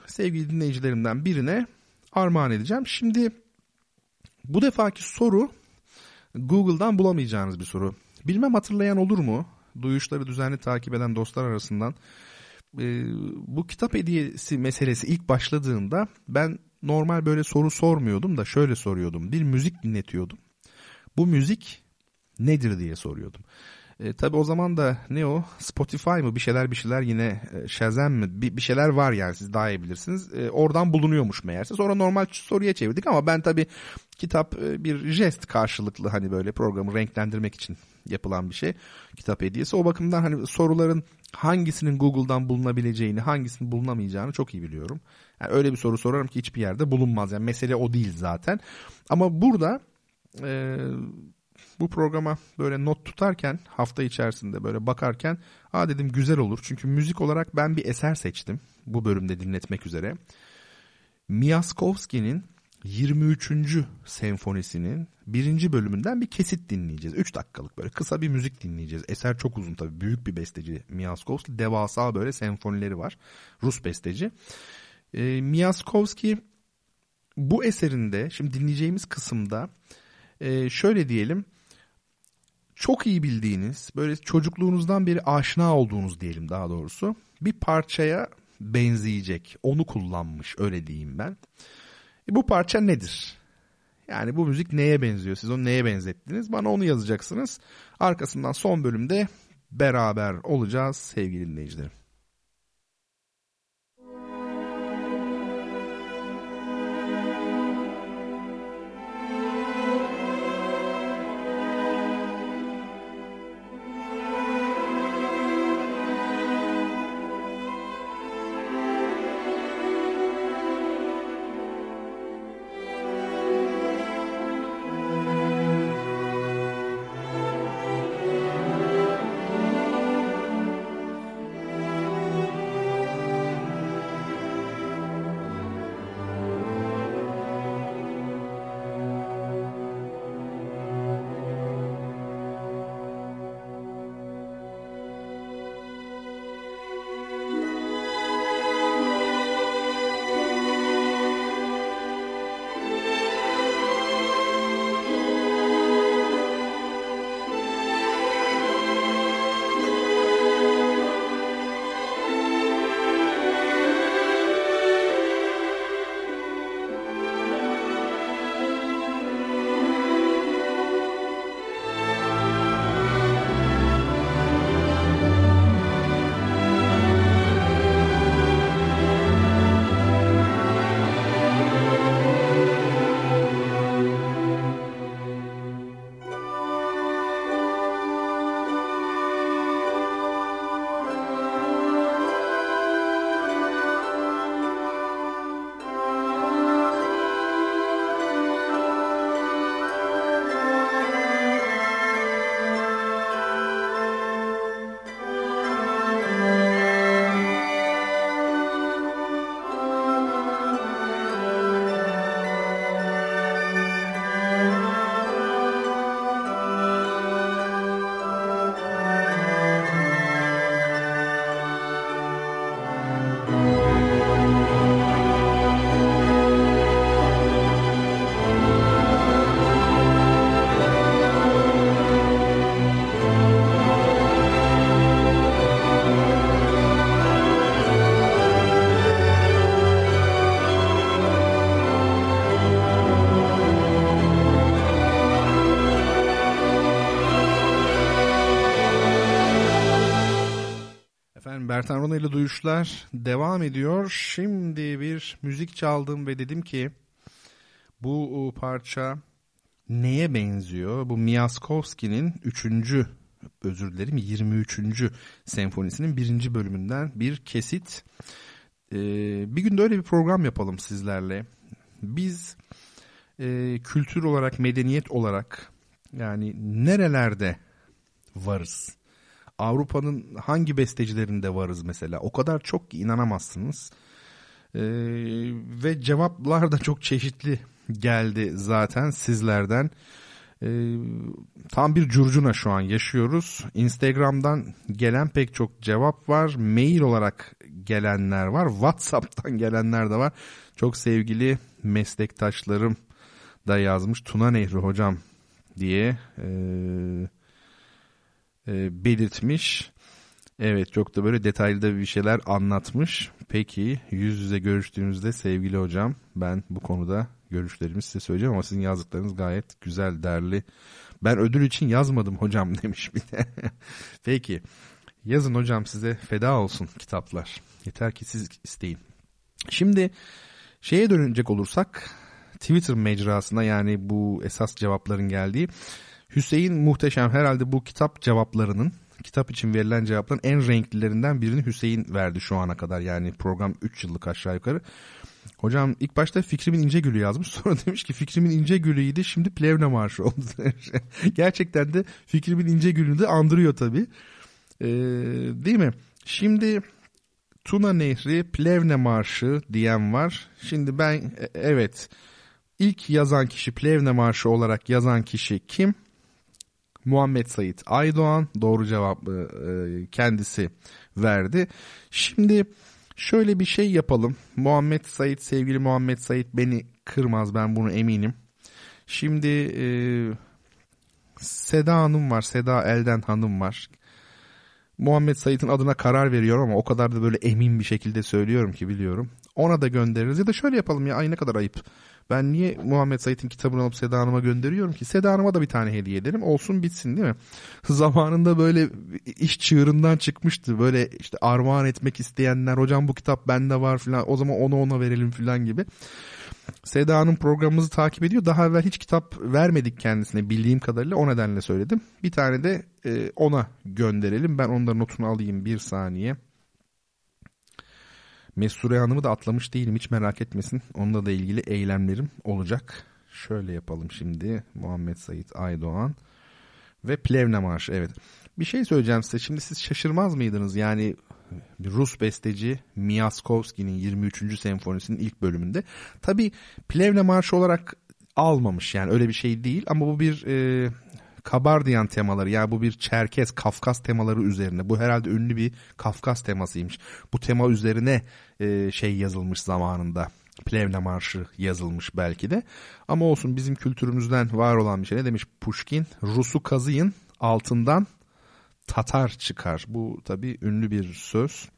sevgili dinleyicilerimden birine armağan edeceğim. Şimdi bu defaki soru Google'dan bulamayacağınız bir soru. Bilmem hatırlayan olur mu? Duyuşları düzenli takip eden dostlar arasından. Bu kitap hediyesi meselesi ilk başladığında ben normal böyle soru sormuyordum da şöyle soruyordum. Bir müzik dinletiyordum. Bu müzik nedir diye soruyordum. Tabii o zaman da ne o? Spotify mı? Bir şeyler yine Shazam mı? Bir şeyler var yani, siz daha iyi bilirsiniz. Oradan bulunuyormuş meğerse. Sonra normal soruya çevirdik ama ben tabii kitap bir jest karşılıklı, hani böyle programı renklendirmek için yapılan bir şey. Kitap hediyesi. O bakımdan hani soruların hangisinin Google'dan bulunabileceğini, hangisinin bulunamayacağını çok iyi biliyorum. Yani öyle bir soru sorarım ki hiçbir yerde bulunmaz. Yani mesele o değil zaten. Ama burada bu programa böyle not tutarken, hafta içerisinde böyle bakarken dedim güzel olur. Çünkü müzik olarak ben bir eser seçtim bu bölümde dinletmek üzere. Miyaskovsky'nin 23. senfonisinin 1. bölümünden bir kesit dinleyeceğiz. 3 dakikalık böyle kısa bir müzik dinleyeceğiz. Eser çok uzun tabii. Büyük bir besteci Miyaskovsky. Devasa böyle senfonileri var. Rus besteci. Miyaskovsky bu eserinde, şimdi dinleyeceğimiz kısımda şöyle diyelim, çok iyi bildiğiniz, böyle çocukluğunuzdan beri aşina olduğunuz diyelim daha doğrusu, bir parçaya benzeyecek. Onu kullanmış, öyle diyeyim ben. Bu parça nedir? Yani bu müzik neye benziyor? Siz onu neye benzettiniz? Bana onu yazacaksınız. Arkasından son bölümde beraber olacağız sevgili dinleyicilerim. Bertan Rona ile Duyuşlar devam ediyor. Şimdi bir müzik çaldım ve dedim ki bu parça neye benziyor? Bu Miyaskovsky'nin 23. senfonisinin 1. bölümünden bir kesit. Bir gün de öyle bir program yapalım sizlerle. Biz kültür olarak, medeniyet olarak yani nerelerde varız? Avrupa'nın hangi bestecilerinde varız mesela? O kadar çok ki inanamazsınız. Ve cevaplar da çok çeşitli geldi zaten sizlerden. Tam bir curcuna şu an yaşıyoruz. Instagram'dan gelen pek çok cevap var. Mail olarak gelenler var. WhatsApp'tan gelenler de var. Çok sevgili meslektaşlarım da yazmış. Tuna Nehri hocam diye belirtmiş. Evet, çok da böyle detaylı da bir şeyler anlatmış. Peki yüz yüze görüştüğümüzde sevgili hocam ben bu konuda görüşlerimi size söyleyeceğim ama sizin yazdıklarınız gayet güzel, değerli. Ben ödül için yazmadım hocam demiş bir de. Peki yazın hocam, size feda olsun kitaplar. Yeter ki siz isteyin. Şimdi şeye dönecek olursak Twitter mecrasına, yani bu esas cevapların geldiği. Hüseyin muhteşem, herhalde bu kitap cevaplarının, kitap için verilen cevapların en renklilerinden birini Hüseyin verdi şu ana kadar. Yani program 3 yıllık aşağı yukarı. Hocam ilk başta Fikrimin İnce Gülü yazmış, sonra demiş ki Fikrimin İnce Gülü'ydü, şimdi Plevne Marşı oldu. Gerçekten de Fikrimin İnce Gülü'nü de andırıyor tabii. Değil mi? Şimdi Tuna Nehri, Plevne Marşı diyen var. Şimdi ben evet, ilk yazan kişi, Plevne Marşı olarak yazan kişi kim? Muhammed Sait Aydoğan, doğru cevabı kendisi verdi. Şimdi şöyle bir şey yapalım. Muhammed Sait, sevgili Muhammed Sait beni kırmaz, ben bunu eminim. Şimdi Seda Hanım var, Seda Elden Hanım var. Muhammed Sait'in adına karar veriyorum ama o kadar da böyle emin bir şekilde söylüyorum ki biliyorum. Ona da göndeririz ya da şöyle yapalım ya, ay ne kadar ayıp. Ben niye Muhammed Sait'in kitabını alıp Seda Hanım'a gönderiyorum ki? Seda Hanım'a da bir tane hediye edelim. Olsun bitsin, değil mi? Zamanında böyle iş çığırından çıkmıştı. Böyle işte armağan etmek isteyenler, hocam bu kitap bende var falan. O zaman onu ona verelim falan gibi. Seda Hanım programımızı takip ediyor. Daha evvel hiç kitap vermedik kendisine bildiğim kadarıyla. O nedenle söyledim. Bir tane de ona gönderelim. Ben onların notunu alayım bir saniye. Mesure Hanım'ı da atlamış değilim, hiç merak etmesin. Onunla da ilgili eylemlerim olacak. Şöyle yapalım şimdi. Muhammed Sait Aydoğan ve Plevne Marşı. Evet. Bir şey söyleyeceğim size. Şimdi siz şaşırmaz mıydınız? Yani Rus besteci Miyaskovsky'nin 23. senfonisinin ilk bölümünde. Tabii Plevne Marşı olarak almamış. Yani öyle bir şey değil. Ama bu bir Kabardiyan temaları, yani bu bir Çerkes, Kafkas temaları üzerine. Bu herhalde ünlü bir Kafkas temasıymış. Bu tema üzerine şey yazılmış zamanında. Plevne Marşı yazılmış belki de. Ama olsun, bizim kültürümüzden var olan bir şey. Ne demiş Puşkin? Rus'u kazıyın, altından Tatar çıkar. Bu tabii ünlü bir söz.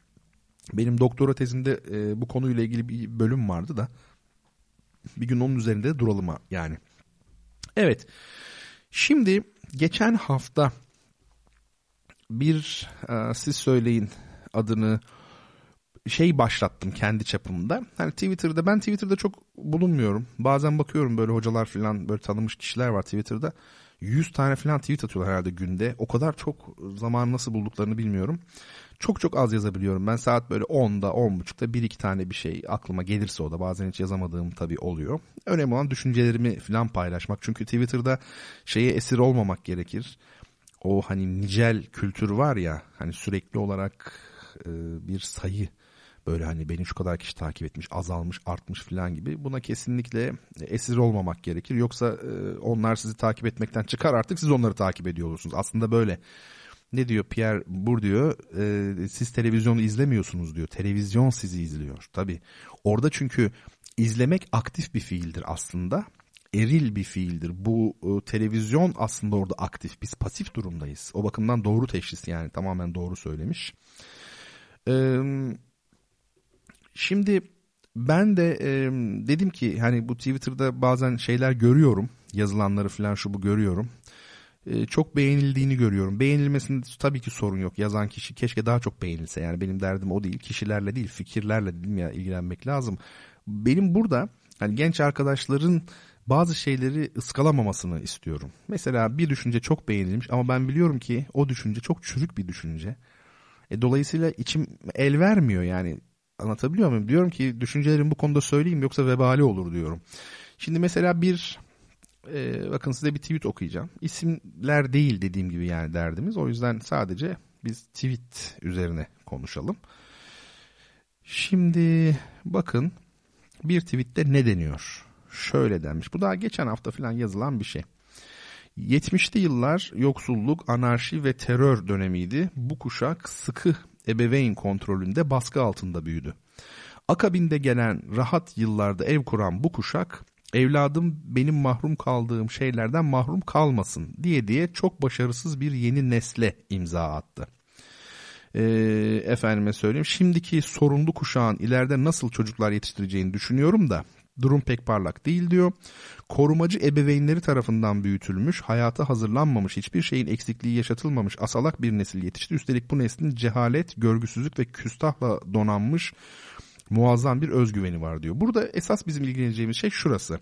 Benim doktora tezimde bu konuyla ilgili bir bölüm vardı da. Bir gün onun üzerinde duralım yani. Evet. Şimdi geçen hafta bir siz söyleyin adını şey başlattım kendi çapımda. Hani Twitter'da, ben Twitter'da çok bulunmuyorum. Bazen bakıyorum böyle hocalar falan, böyle tanımış kişiler var Twitter'da. 100 tane falan tweet atıyorlar herhalde günde. O kadar çok zaman nasıl bulduklarını bilmiyorum. Çok çok az yazabiliyorum. Ben saat böyle 10'da 10.30'da bir iki tane bir şey aklıma gelirse, o da bazen hiç yazamadığım tabii oluyor. Önemli olan düşüncelerimi falan paylaşmak. Çünkü Twitter'da şeye esir olmamak gerekir. O hani nicel kültür var ya, hani sürekli olarak bir sayı. Böyle hani beni şu kadar kişi takip etmiş, azalmış, artmış falan gibi. Buna kesinlikle esir olmamak gerekir. Yoksa onlar sizi takip etmekten çıkar, artık siz onları takip ediyor olursunuz. Aslında böyle. Ne diyor Pierre Bourdieu? Siz televizyonu izlemiyorsunuz diyor. Televizyon sizi izliyor. Tabii. Orada çünkü izlemek aktif bir fiildir aslında. Eril bir fiildir. Bu televizyon aslında orada aktif. Biz pasif durumdayız. O bakımdan doğru teşhis, yani tamamen doğru söylemiş. Şimdi ben de dedim ki hani bu Twitter'da bazen şeyler görüyorum. Yazılanları falan şu bu görüyorum. çok beğenildiğini görüyorum. Beğenilmesinde tabii ki sorun yok. Yazan kişi keşke daha çok beğenilse. Yani benim derdim o değil. Kişilerle değil, fikirlerle dedim ya, ilgilenmek lazım. Benim burada yani genç arkadaşların bazı şeyleri ıskalamamasını istiyorum. Mesela bir düşünce çok beğenilmiş ama ben biliyorum ki o düşünce çok çürük bir düşünce. Dolayısıyla içim el vermiyor yani. Anlatabiliyor muyum? Diyorum ki düşüncelerimi bu konuda söyleyeyim yoksa vebali olur diyorum. Şimdi mesela bir bakın size bir tweet okuyacağım. İsimler değil dediğim gibi yani derdimiz. O yüzden sadece biz tweet üzerine konuşalım. Şimdi bakın bir tweette ne deniyor? Şöyle denmiş. Bu daha geçen hafta falan yazılan bir şey. 70'li yıllar yoksulluk, anarşi ve terör dönemiydi. Bu kuşak sıkı ebeveyn kontrolünde baskı altında büyüdü. Akabinde gelen rahat yıllarda ev kuran bu kuşak, evladım benim mahrum kaldığım şeylerden mahrum kalmasın diye çok başarısız bir yeni nesle imza attı. Efendime söyleyeyim, şimdiki sorunlu kuşağın ileride nasıl çocuklar yetiştireceğini düşünüyorum da durum pek parlak değil diyor. Korumacı ebeveynleri tarafından büyütülmüş, hayata hazırlanmamış, hiçbir şeyin eksikliği yaşatılmamış asalak bir nesil yetişti. Üstelik bu neslin cehalet, görgüsüzlük ve küstahla donanmış muazzam bir özgüveni var diyor. Burada esas bizim ilgileneceğimiz şey şurası.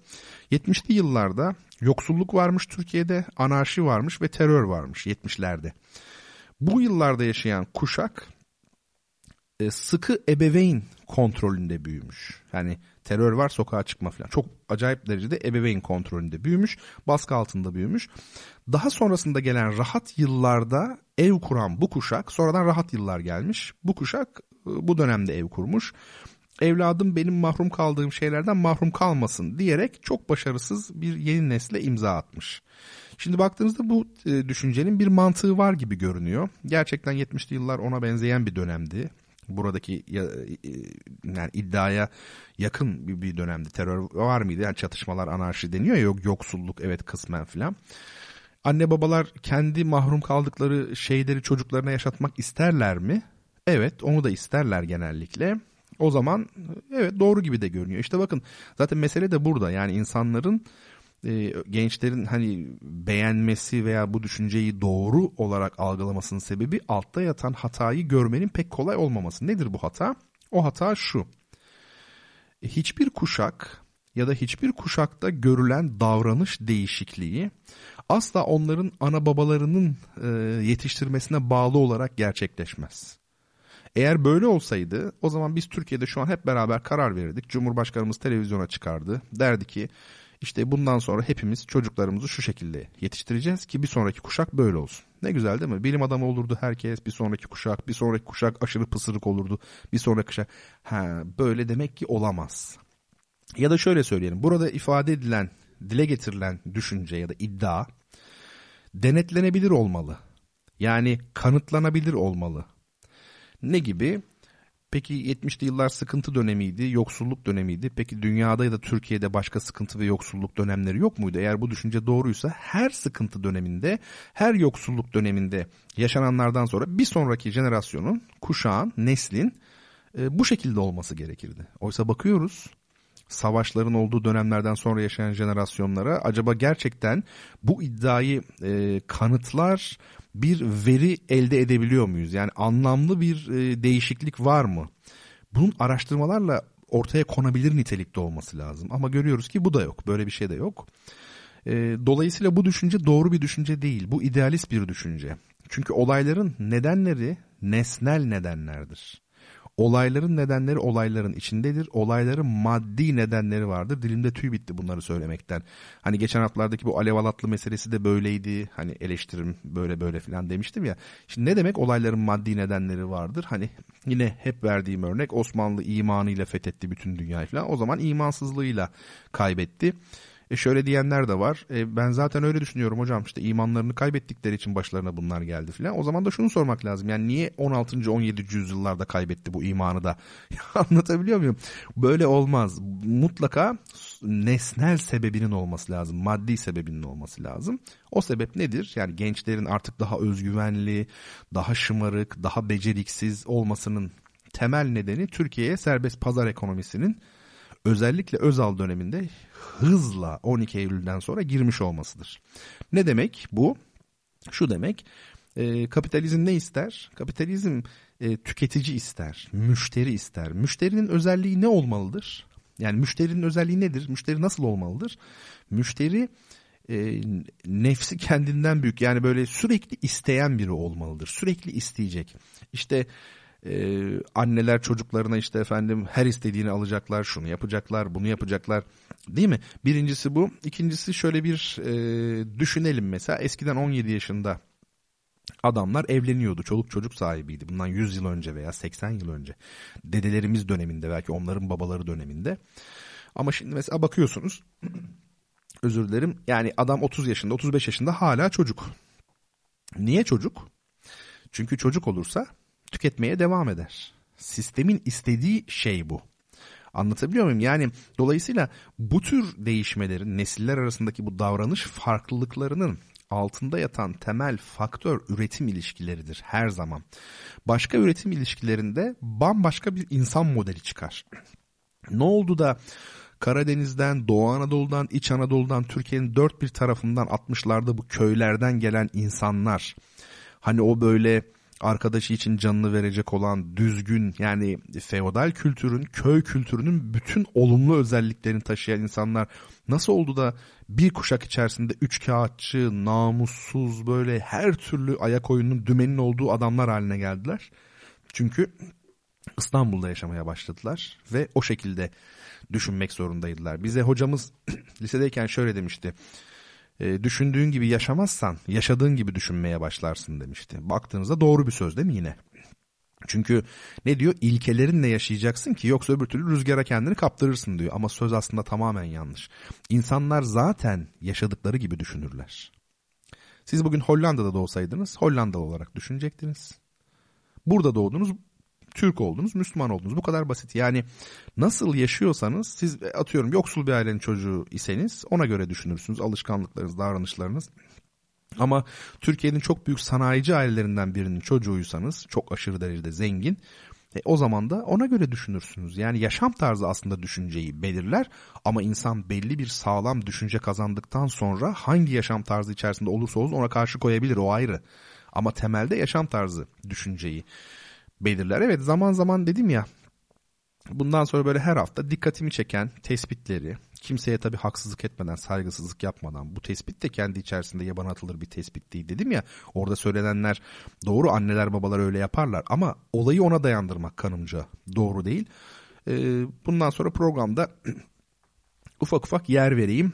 70'li yıllarda yoksulluk varmış Türkiye'de, anarşi varmış ve terör varmış 70'lerde. Bu yıllarda yaşayan kuşak sıkı ebeveyn kontrolünde büyümüş. Yani terör var, sokağa çıkma falan. Çok acayip derecede ebeveyn kontrolünde büyümüş, baskı altında büyümüş. Daha sonrasında gelen rahat yıllarda ev kuran bu kuşak, sonradan rahat yıllar gelmiş. Bu kuşak bu dönemde ev kurmuş. Evladım benim mahrum kaldığım şeylerden mahrum kalmasın diyerek çok başarısız bir yeni nesle imza atmış. Şimdi baktığınızda bu düşüncenin bir mantığı var gibi görünüyor. Gerçekten 70'li yıllar ona benzeyen bir dönemdi. Buradaki yani iddiaya yakın bir dönemde terör var mıydı? Yani çatışmalar, anarşi deniyor ya, yoksulluk evet kısmen filan. Anne babalar kendi mahrum kaldıkları şeyleri çocuklarına yaşatmak isterler mi? Evet, onu da isterler genellikle. O zaman evet, doğru gibi de görünüyor. İşte bakın zaten mesele de burada. Yani insanların, gençlerin hani beğenmesi veya bu düşünceyi doğru olarak algılamasının sebebi altta yatan hatayı görmenin pek kolay olmaması. Nedir bu hata? O hata şu: hiçbir kuşak ya da hiçbir kuşakta görülen davranış değişikliği asla onların ana babalarının yetiştirmesine bağlı olarak gerçekleşmez. Eğer böyle olsaydı o zaman biz Türkiye'de şu an hep beraber karar verirdik. Cumhurbaşkanımız televizyona çıkardı. Derdi ki İşte bundan sonra hepimiz çocuklarımızı şu şekilde yetiştireceğiz ki bir sonraki kuşak böyle olsun. Ne güzel değil mi? Bilim adamı olurdu herkes, bir sonraki kuşak aşırı pısırık olurdu, bir sonraki kuşak. Böyle demek ki olamaz. Ya da şöyle söyleyelim, burada ifade edilen, dile getirilen düşünce ya da iddia denetlenebilir olmalı. Yani kanıtlanabilir olmalı. Ne gibi? Peki 70'li yıllar sıkıntı dönemiydi, yoksulluk dönemiydi. Peki dünyada ya da Türkiye'de başka sıkıntı ve yoksulluk dönemleri yok muydu? Eğer bu düşünce doğruysa her sıkıntı döneminde, her yoksulluk döneminde yaşananlardan sonra bir sonraki jenerasyonun, kuşağın, neslin bu şekilde olması gerekirdi. Oysa bakıyoruz savaşların olduğu dönemlerden sonra yaşayan jenerasyonlara, acaba gerçekten bu iddiayı kanıtlar bir veri elde edebiliyor muyuz? Yani anlamlı bir değişiklik var mı? Bunun araştırmalarla ortaya konabilir nitelikte olması lazım. Ama görüyoruz ki bu da yok. Böyle bir şey de yok. Dolayısıyla bu düşünce doğru bir düşünce değil. Bu idealist bir düşünce. Çünkü olayların nedenleri nesnel nedenlerdir. Olayların nedenleri olayların içindedir. Olayların maddi nedenleri vardır. Dilimde tüy bitti bunları söylemekten. Hani geçen haftalardaki bu Alev Alatlı meselesi de böyleydi. Hani eleştirim böyle filan demiştim ya. Şimdi ne demek olayların maddi nedenleri vardır? Hani yine hep verdiğim örnek, Osmanlı imanıyla fethetti bütün dünyayı filan. O zaman imansızlığıyla kaybetti. Şöyle diyenler de var. Ben zaten öyle düşünüyorum hocam, işte imanlarını kaybettikleri için başlarına bunlar geldi filan. O zaman da şunu sormak lazım. Yani niye 16. 17. yüzyıllarda kaybetti bu imanı da? Anlatabiliyor muyum? Böyle olmaz. Mutlaka nesnel sebebinin olması lazım. Maddi sebebinin olması lazım. O sebep nedir? Yani gençlerin artık daha özgüvenli, daha şımarık, daha beceriksiz olmasının temel nedeni Türkiye'ye serbest pazar ekonomisinin özellikle Özal döneminde hızla 12 Eylül'den sonra girmiş olmasıdır. Ne demek bu? Şu demek, kapitalizm ne ister? Kapitalizm tüketici ister, müşteri ister. Müşterinin özelliği ne olmalıdır? Yani müşterinin özelliği nedir? Müşteri nasıl olmalıdır? Müşteri nefsi kendinden büyük, yani böyle sürekli isteyen biri olmalıdır. Sürekli isteyecek. İşte anneler çocuklarına işte efendim her istediğini alacaklar, şunu yapacaklar, bunu yapacaklar, değil mi? Birincisi bu. İkincisi şöyle bir düşünelim mesela, eskiden 17 yaşında adamlar evleniyordu. Çoluk çocuk sahibiydi. Bundan 100 yıl önce veya 80 yıl önce. Dedelerimiz döneminde, belki onların babaları döneminde. Ama şimdi mesela bakıyorsunuz özür dilerim. Yani adam 30 yaşında, 35 yaşında hala çocuk. Niye çocuk? Çünkü çocuk olursa tüketmeye devam eder. Sistemin istediği şey bu. Anlatabiliyor muyum? Yani dolayısıyla bu tür değişmelerin, nesiller arasındaki bu davranış farklılıklarının altında yatan temel faktör üretim ilişkileridir her zaman. Başka üretim ilişkilerinde bambaşka bir insan modeli çıkar. Ne oldu da Karadeniz'den, Doğu Anadolu'dan, İç Anadolu'dan, Türkiye'nin dört bir tarafından 60'larda bu köylerden gelen insanlar, hani o böyle arkadaşı için canını verecek olan düzgün, yani feodal kültürün, köy kültürünün bütün olumlu özelliklerini taşıyan insanlar nasıl oldu da bir kuşak içerisinde üçkağıtçı, namussuz, böyle her türlü ayak oyunun, dümenin olduğu adamlar haline geldiler? Çünkü İstanbul'da yaşamaya başladılar ve o şekilde düşünmek zorundaydılar. Bize hocamız lisedeyken şöyle demişti. Düşündüğün gibi yaşamazsan yaşadığın gibi düşünmeye başlarsın demişti. Baktığınızda doğru bir söz değil mi yine? Çünkü ne diyor? İlkelerinle yaşayacaksın ki yoksa öbür türlü rüzgara kendini kaptırırsın diyor. Ama söz aslında tamamen yanlış. İnsanlar zaten yaşadıkları gibi düşünürler. Siz bugün Hollanda'da da olsaydınız Hollandalı olarak düşünecektiniz. Burada doğdunuz, Türk oldunuz, Müslüman oldunuz. Bu kadar basit. Yani nasıl yaşıyorsanız siz, atıyorum yoksul bir ailenin çocuğu iseniz ona göre düşünürsünüz. Alışkanlıklarınız, davranışlarınız. Ama Türkiye'nin çok büyük sanayici ailelerinden birinin çocuğuysanız, çok aşırı derecede zengin, o zaman da ona göre düşünürsünüz. Yani yaşam tarzı aslında düşünceyi belirler. Ama insan belli bir sağlam düşünce kazandıktan sonra hangi yaşam tarzı içerisinde olursa olsun ona karşı koyabilir, o ayrı. Ama temelde yaşam tarzı düşünceyi belirler. Evet, zaman zaman dedim ya, bundan sonra böyle her hafta dikkatimi çeken tespitleri, kimseye tabii haksızlık etmeden, saygısızlık yapmadan, bu tespit de kendi içerisinde yabana atılır bir tespit değil dedim ya, orada söylenenler doğru, anneler babalar öyle yaparlar ama olayı ona dayandırmak kanımca doğru değil. Bundan sonra programda ufak ufak yer vereyim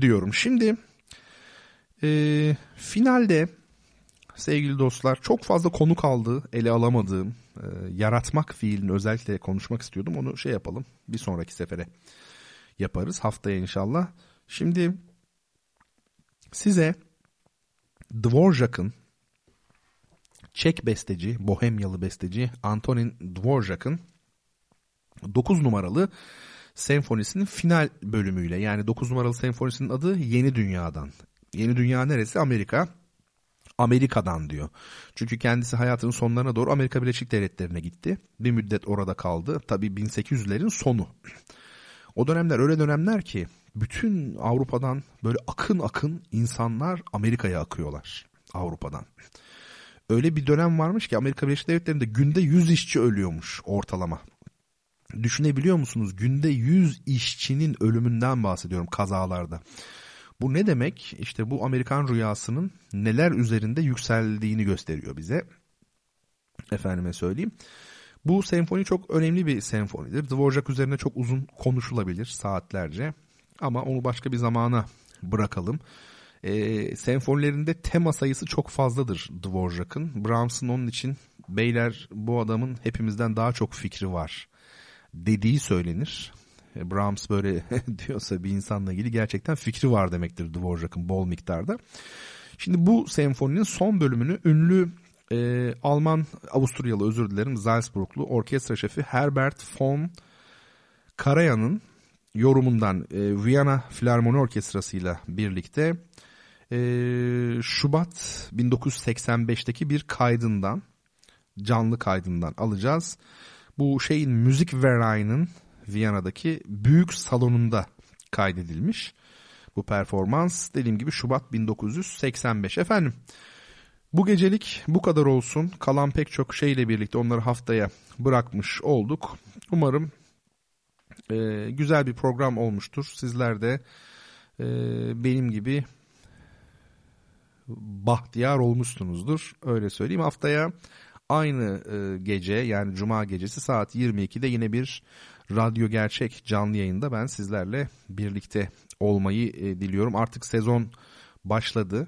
diyorum. Şimdi finalde sevgili dostlar, çok fazla konu kaldı, ele alamadığım, yaratmak fiilini özellikle konuşmak istiyordum. Onu şey yapalım, bir sonraki sefere yaparız, haftaya inşallah. Şimdi size Dvořák'ın, Çek besteci, Bohemyalı besteci Antonín Dvořák'ın 9 numaralı senfonisinin final bölümüyle, yani 9 numaralı senfonisinin adı Yeni Dünya'dan. Yeni Dünya neresi? Amerika. Amerika'dan diyor. Çünkü kendisi hayatının sonlarına doğru Amerika Birleşik Devletleri'ne gitti. Bir müddet orada kaldı. Tabii 1800'lerin sonu. O dönemler öyle dönemler ki bütün Avrupa'dan böyle akın akın insanlar Amerika'ya akıyorlar. Avrupa'dan. Öyle bir dönem varmış ki Amerika Birleşik Devletleri'nde günde 100 işçi ölüyormuş ortalama. Düşünebiliyor musunuz? Günde 100 işçinin ölümünden bahsediyorum, kazalarda. Bu ne demek? İşte bu Amerikan rüyasının neler üzerinde yükseldiğini gösteriyor bize. Efendime söyleyeyim. Bu senfoni çok önemli bir senfonidir. Dvořák üzerine çok uzun konuşulabilir saatlerce. Ama onu başka bir zamana bırakalım. Senfonilerinde tema sayısı çok fazladır Dvořák'ın. Brahms'ın onun için beyler bu adamın hepimizden daha çok fikri var dediği söylenir. Brahms böyle diyorsa bir insanla ilgili gerçekten fikri var demektir Dvořák'ın, bol miktarda. Şimdi bu senfoninin son bölümünü ünlü Avusturyalı, özür dilerim, Salzburglu orkestra şefi Herbert von Karajan'ın yorumundan Viyana Filarmoni Orkestrası ile birlikte Şubat 1985'teki bir kaydından, canlı kaydından alacağız. Bu şeyin, Musikverein'in Viyana'daki büyük salonunda kaydedilmiş bu performans. Dediğim gibi Şubat 1985. Efendim Bu gecelik bu kadar olsun. Kalan pek çok şeyle birlikte onları haftaya bırakmış olduk. Umarım güzel bir program olmuştur. Sizler de benim gibi bahtiyar olmuşsunuzdur. Öyle söyleyeyim. Haftaya aynı gece, yani cuma gecesi saat 22'de yine bir Radyo Gerçek canlı yayında ben sizlerle birlikte olmayı diliyorum. Artık sezon başladı.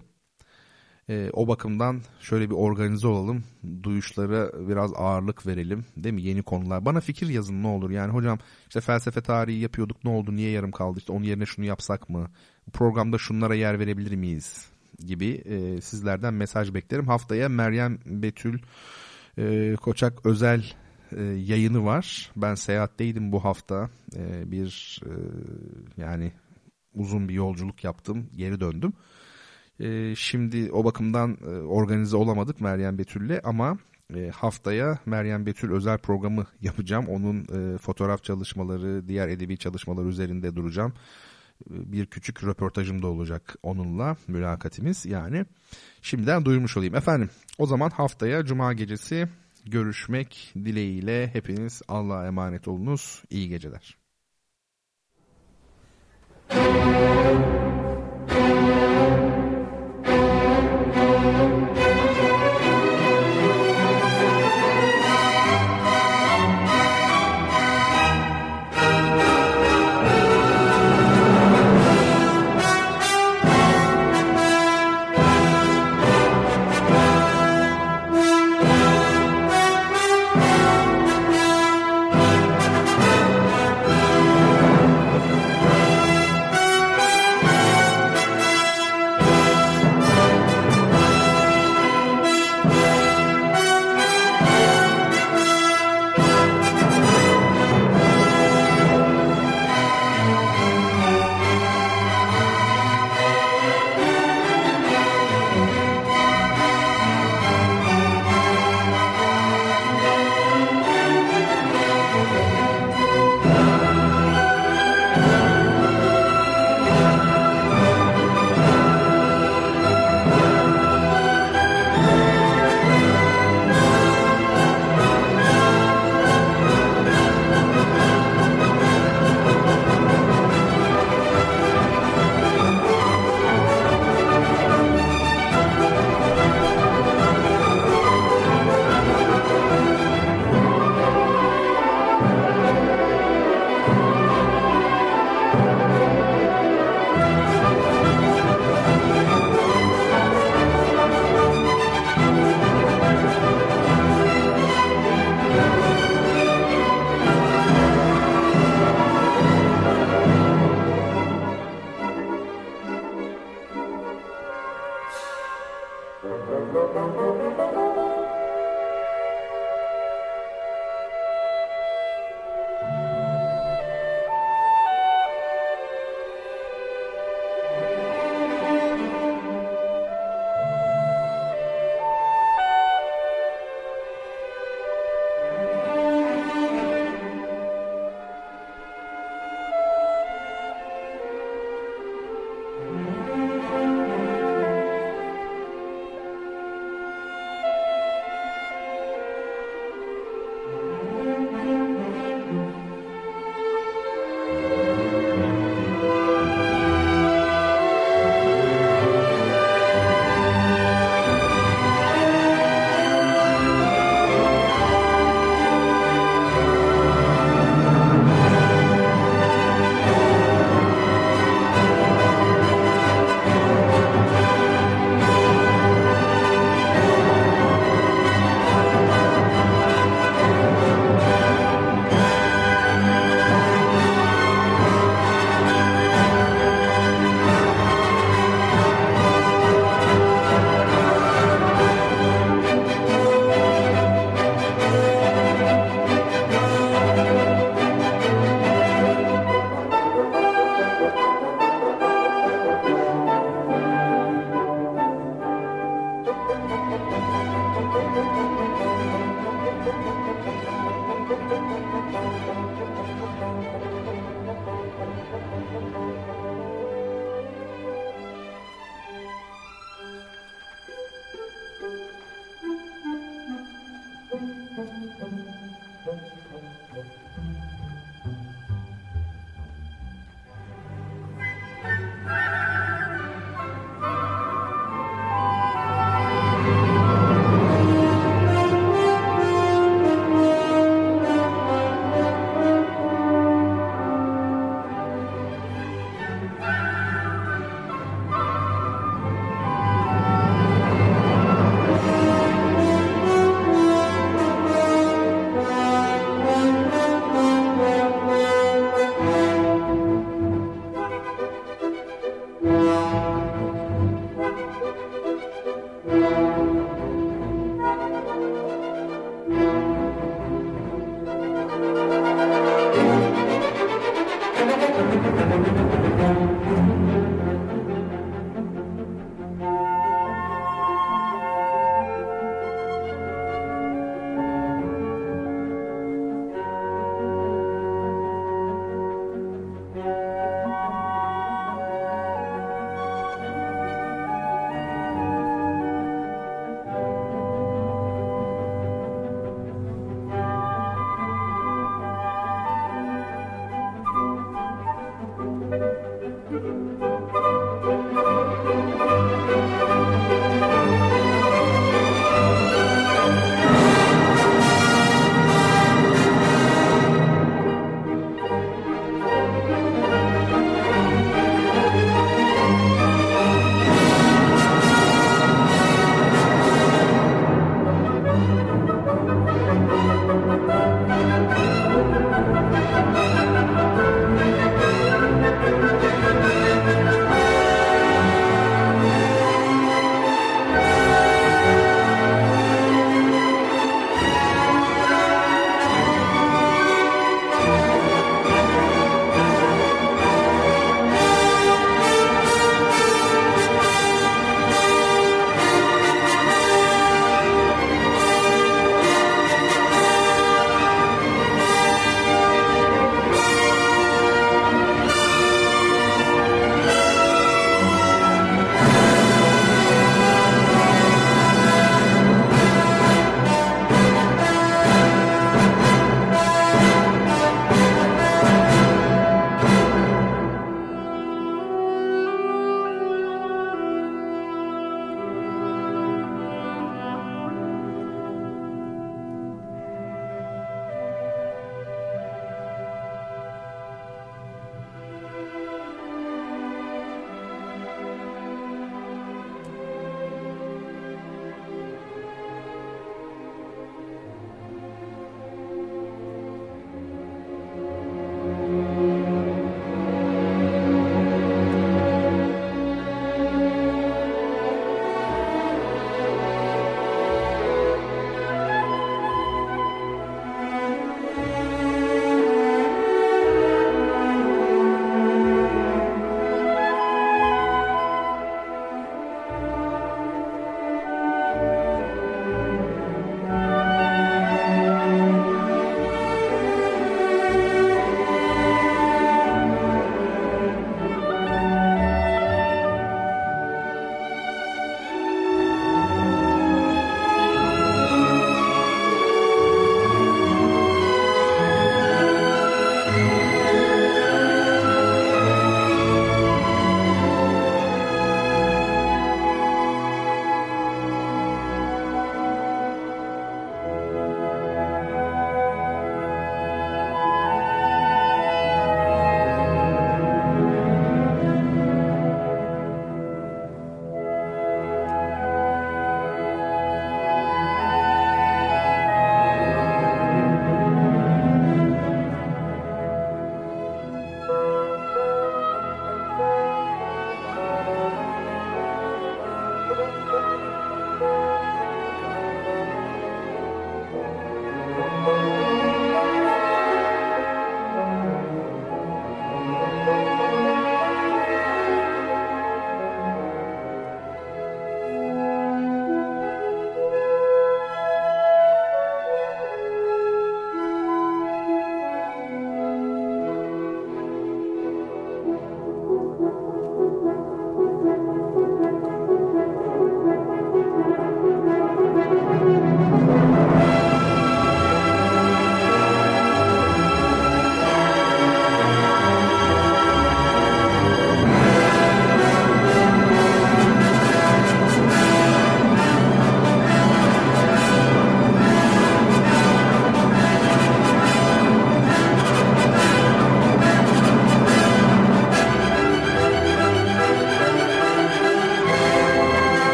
O bakımdan şöyle bir organize olalım. Duyuşlara biraz ağırlık verelim, değil mi? Yeni konular. Bana fikir yazın ne olur. Yani hocam işte felsefe tarihi yapıyorduk, ne oldu, niye yarım kaldı? İşte onun yerine şunu yapsak mı? Programda şunlara yer verebilir miyiz? Gibi sizlerden mesaj beklerim. Haftaya Meryem Betül Koçak özel yayını var. Ben seyahatteydim bu hafta. Yani uzun bir yolculuk yaptım. Geri döndüm. Şimdi o bakımdan organize olamadık Meryem Betül'le, ama haftaya Meryem Betül özel programı yapacağım. Onun fotoğraf çalışmaları, diğer edebi çalışmalar üzerinde duracağım. Bir küçük röportajım da olacak onunla, mülakatimiz yani. Şimdiden duyurmuş olayım. Efendim, o zaman haftaya cuma gecesi görüşmek dileğiyle. Hepiniz Allah'a emanet olunuz. İyi geceler.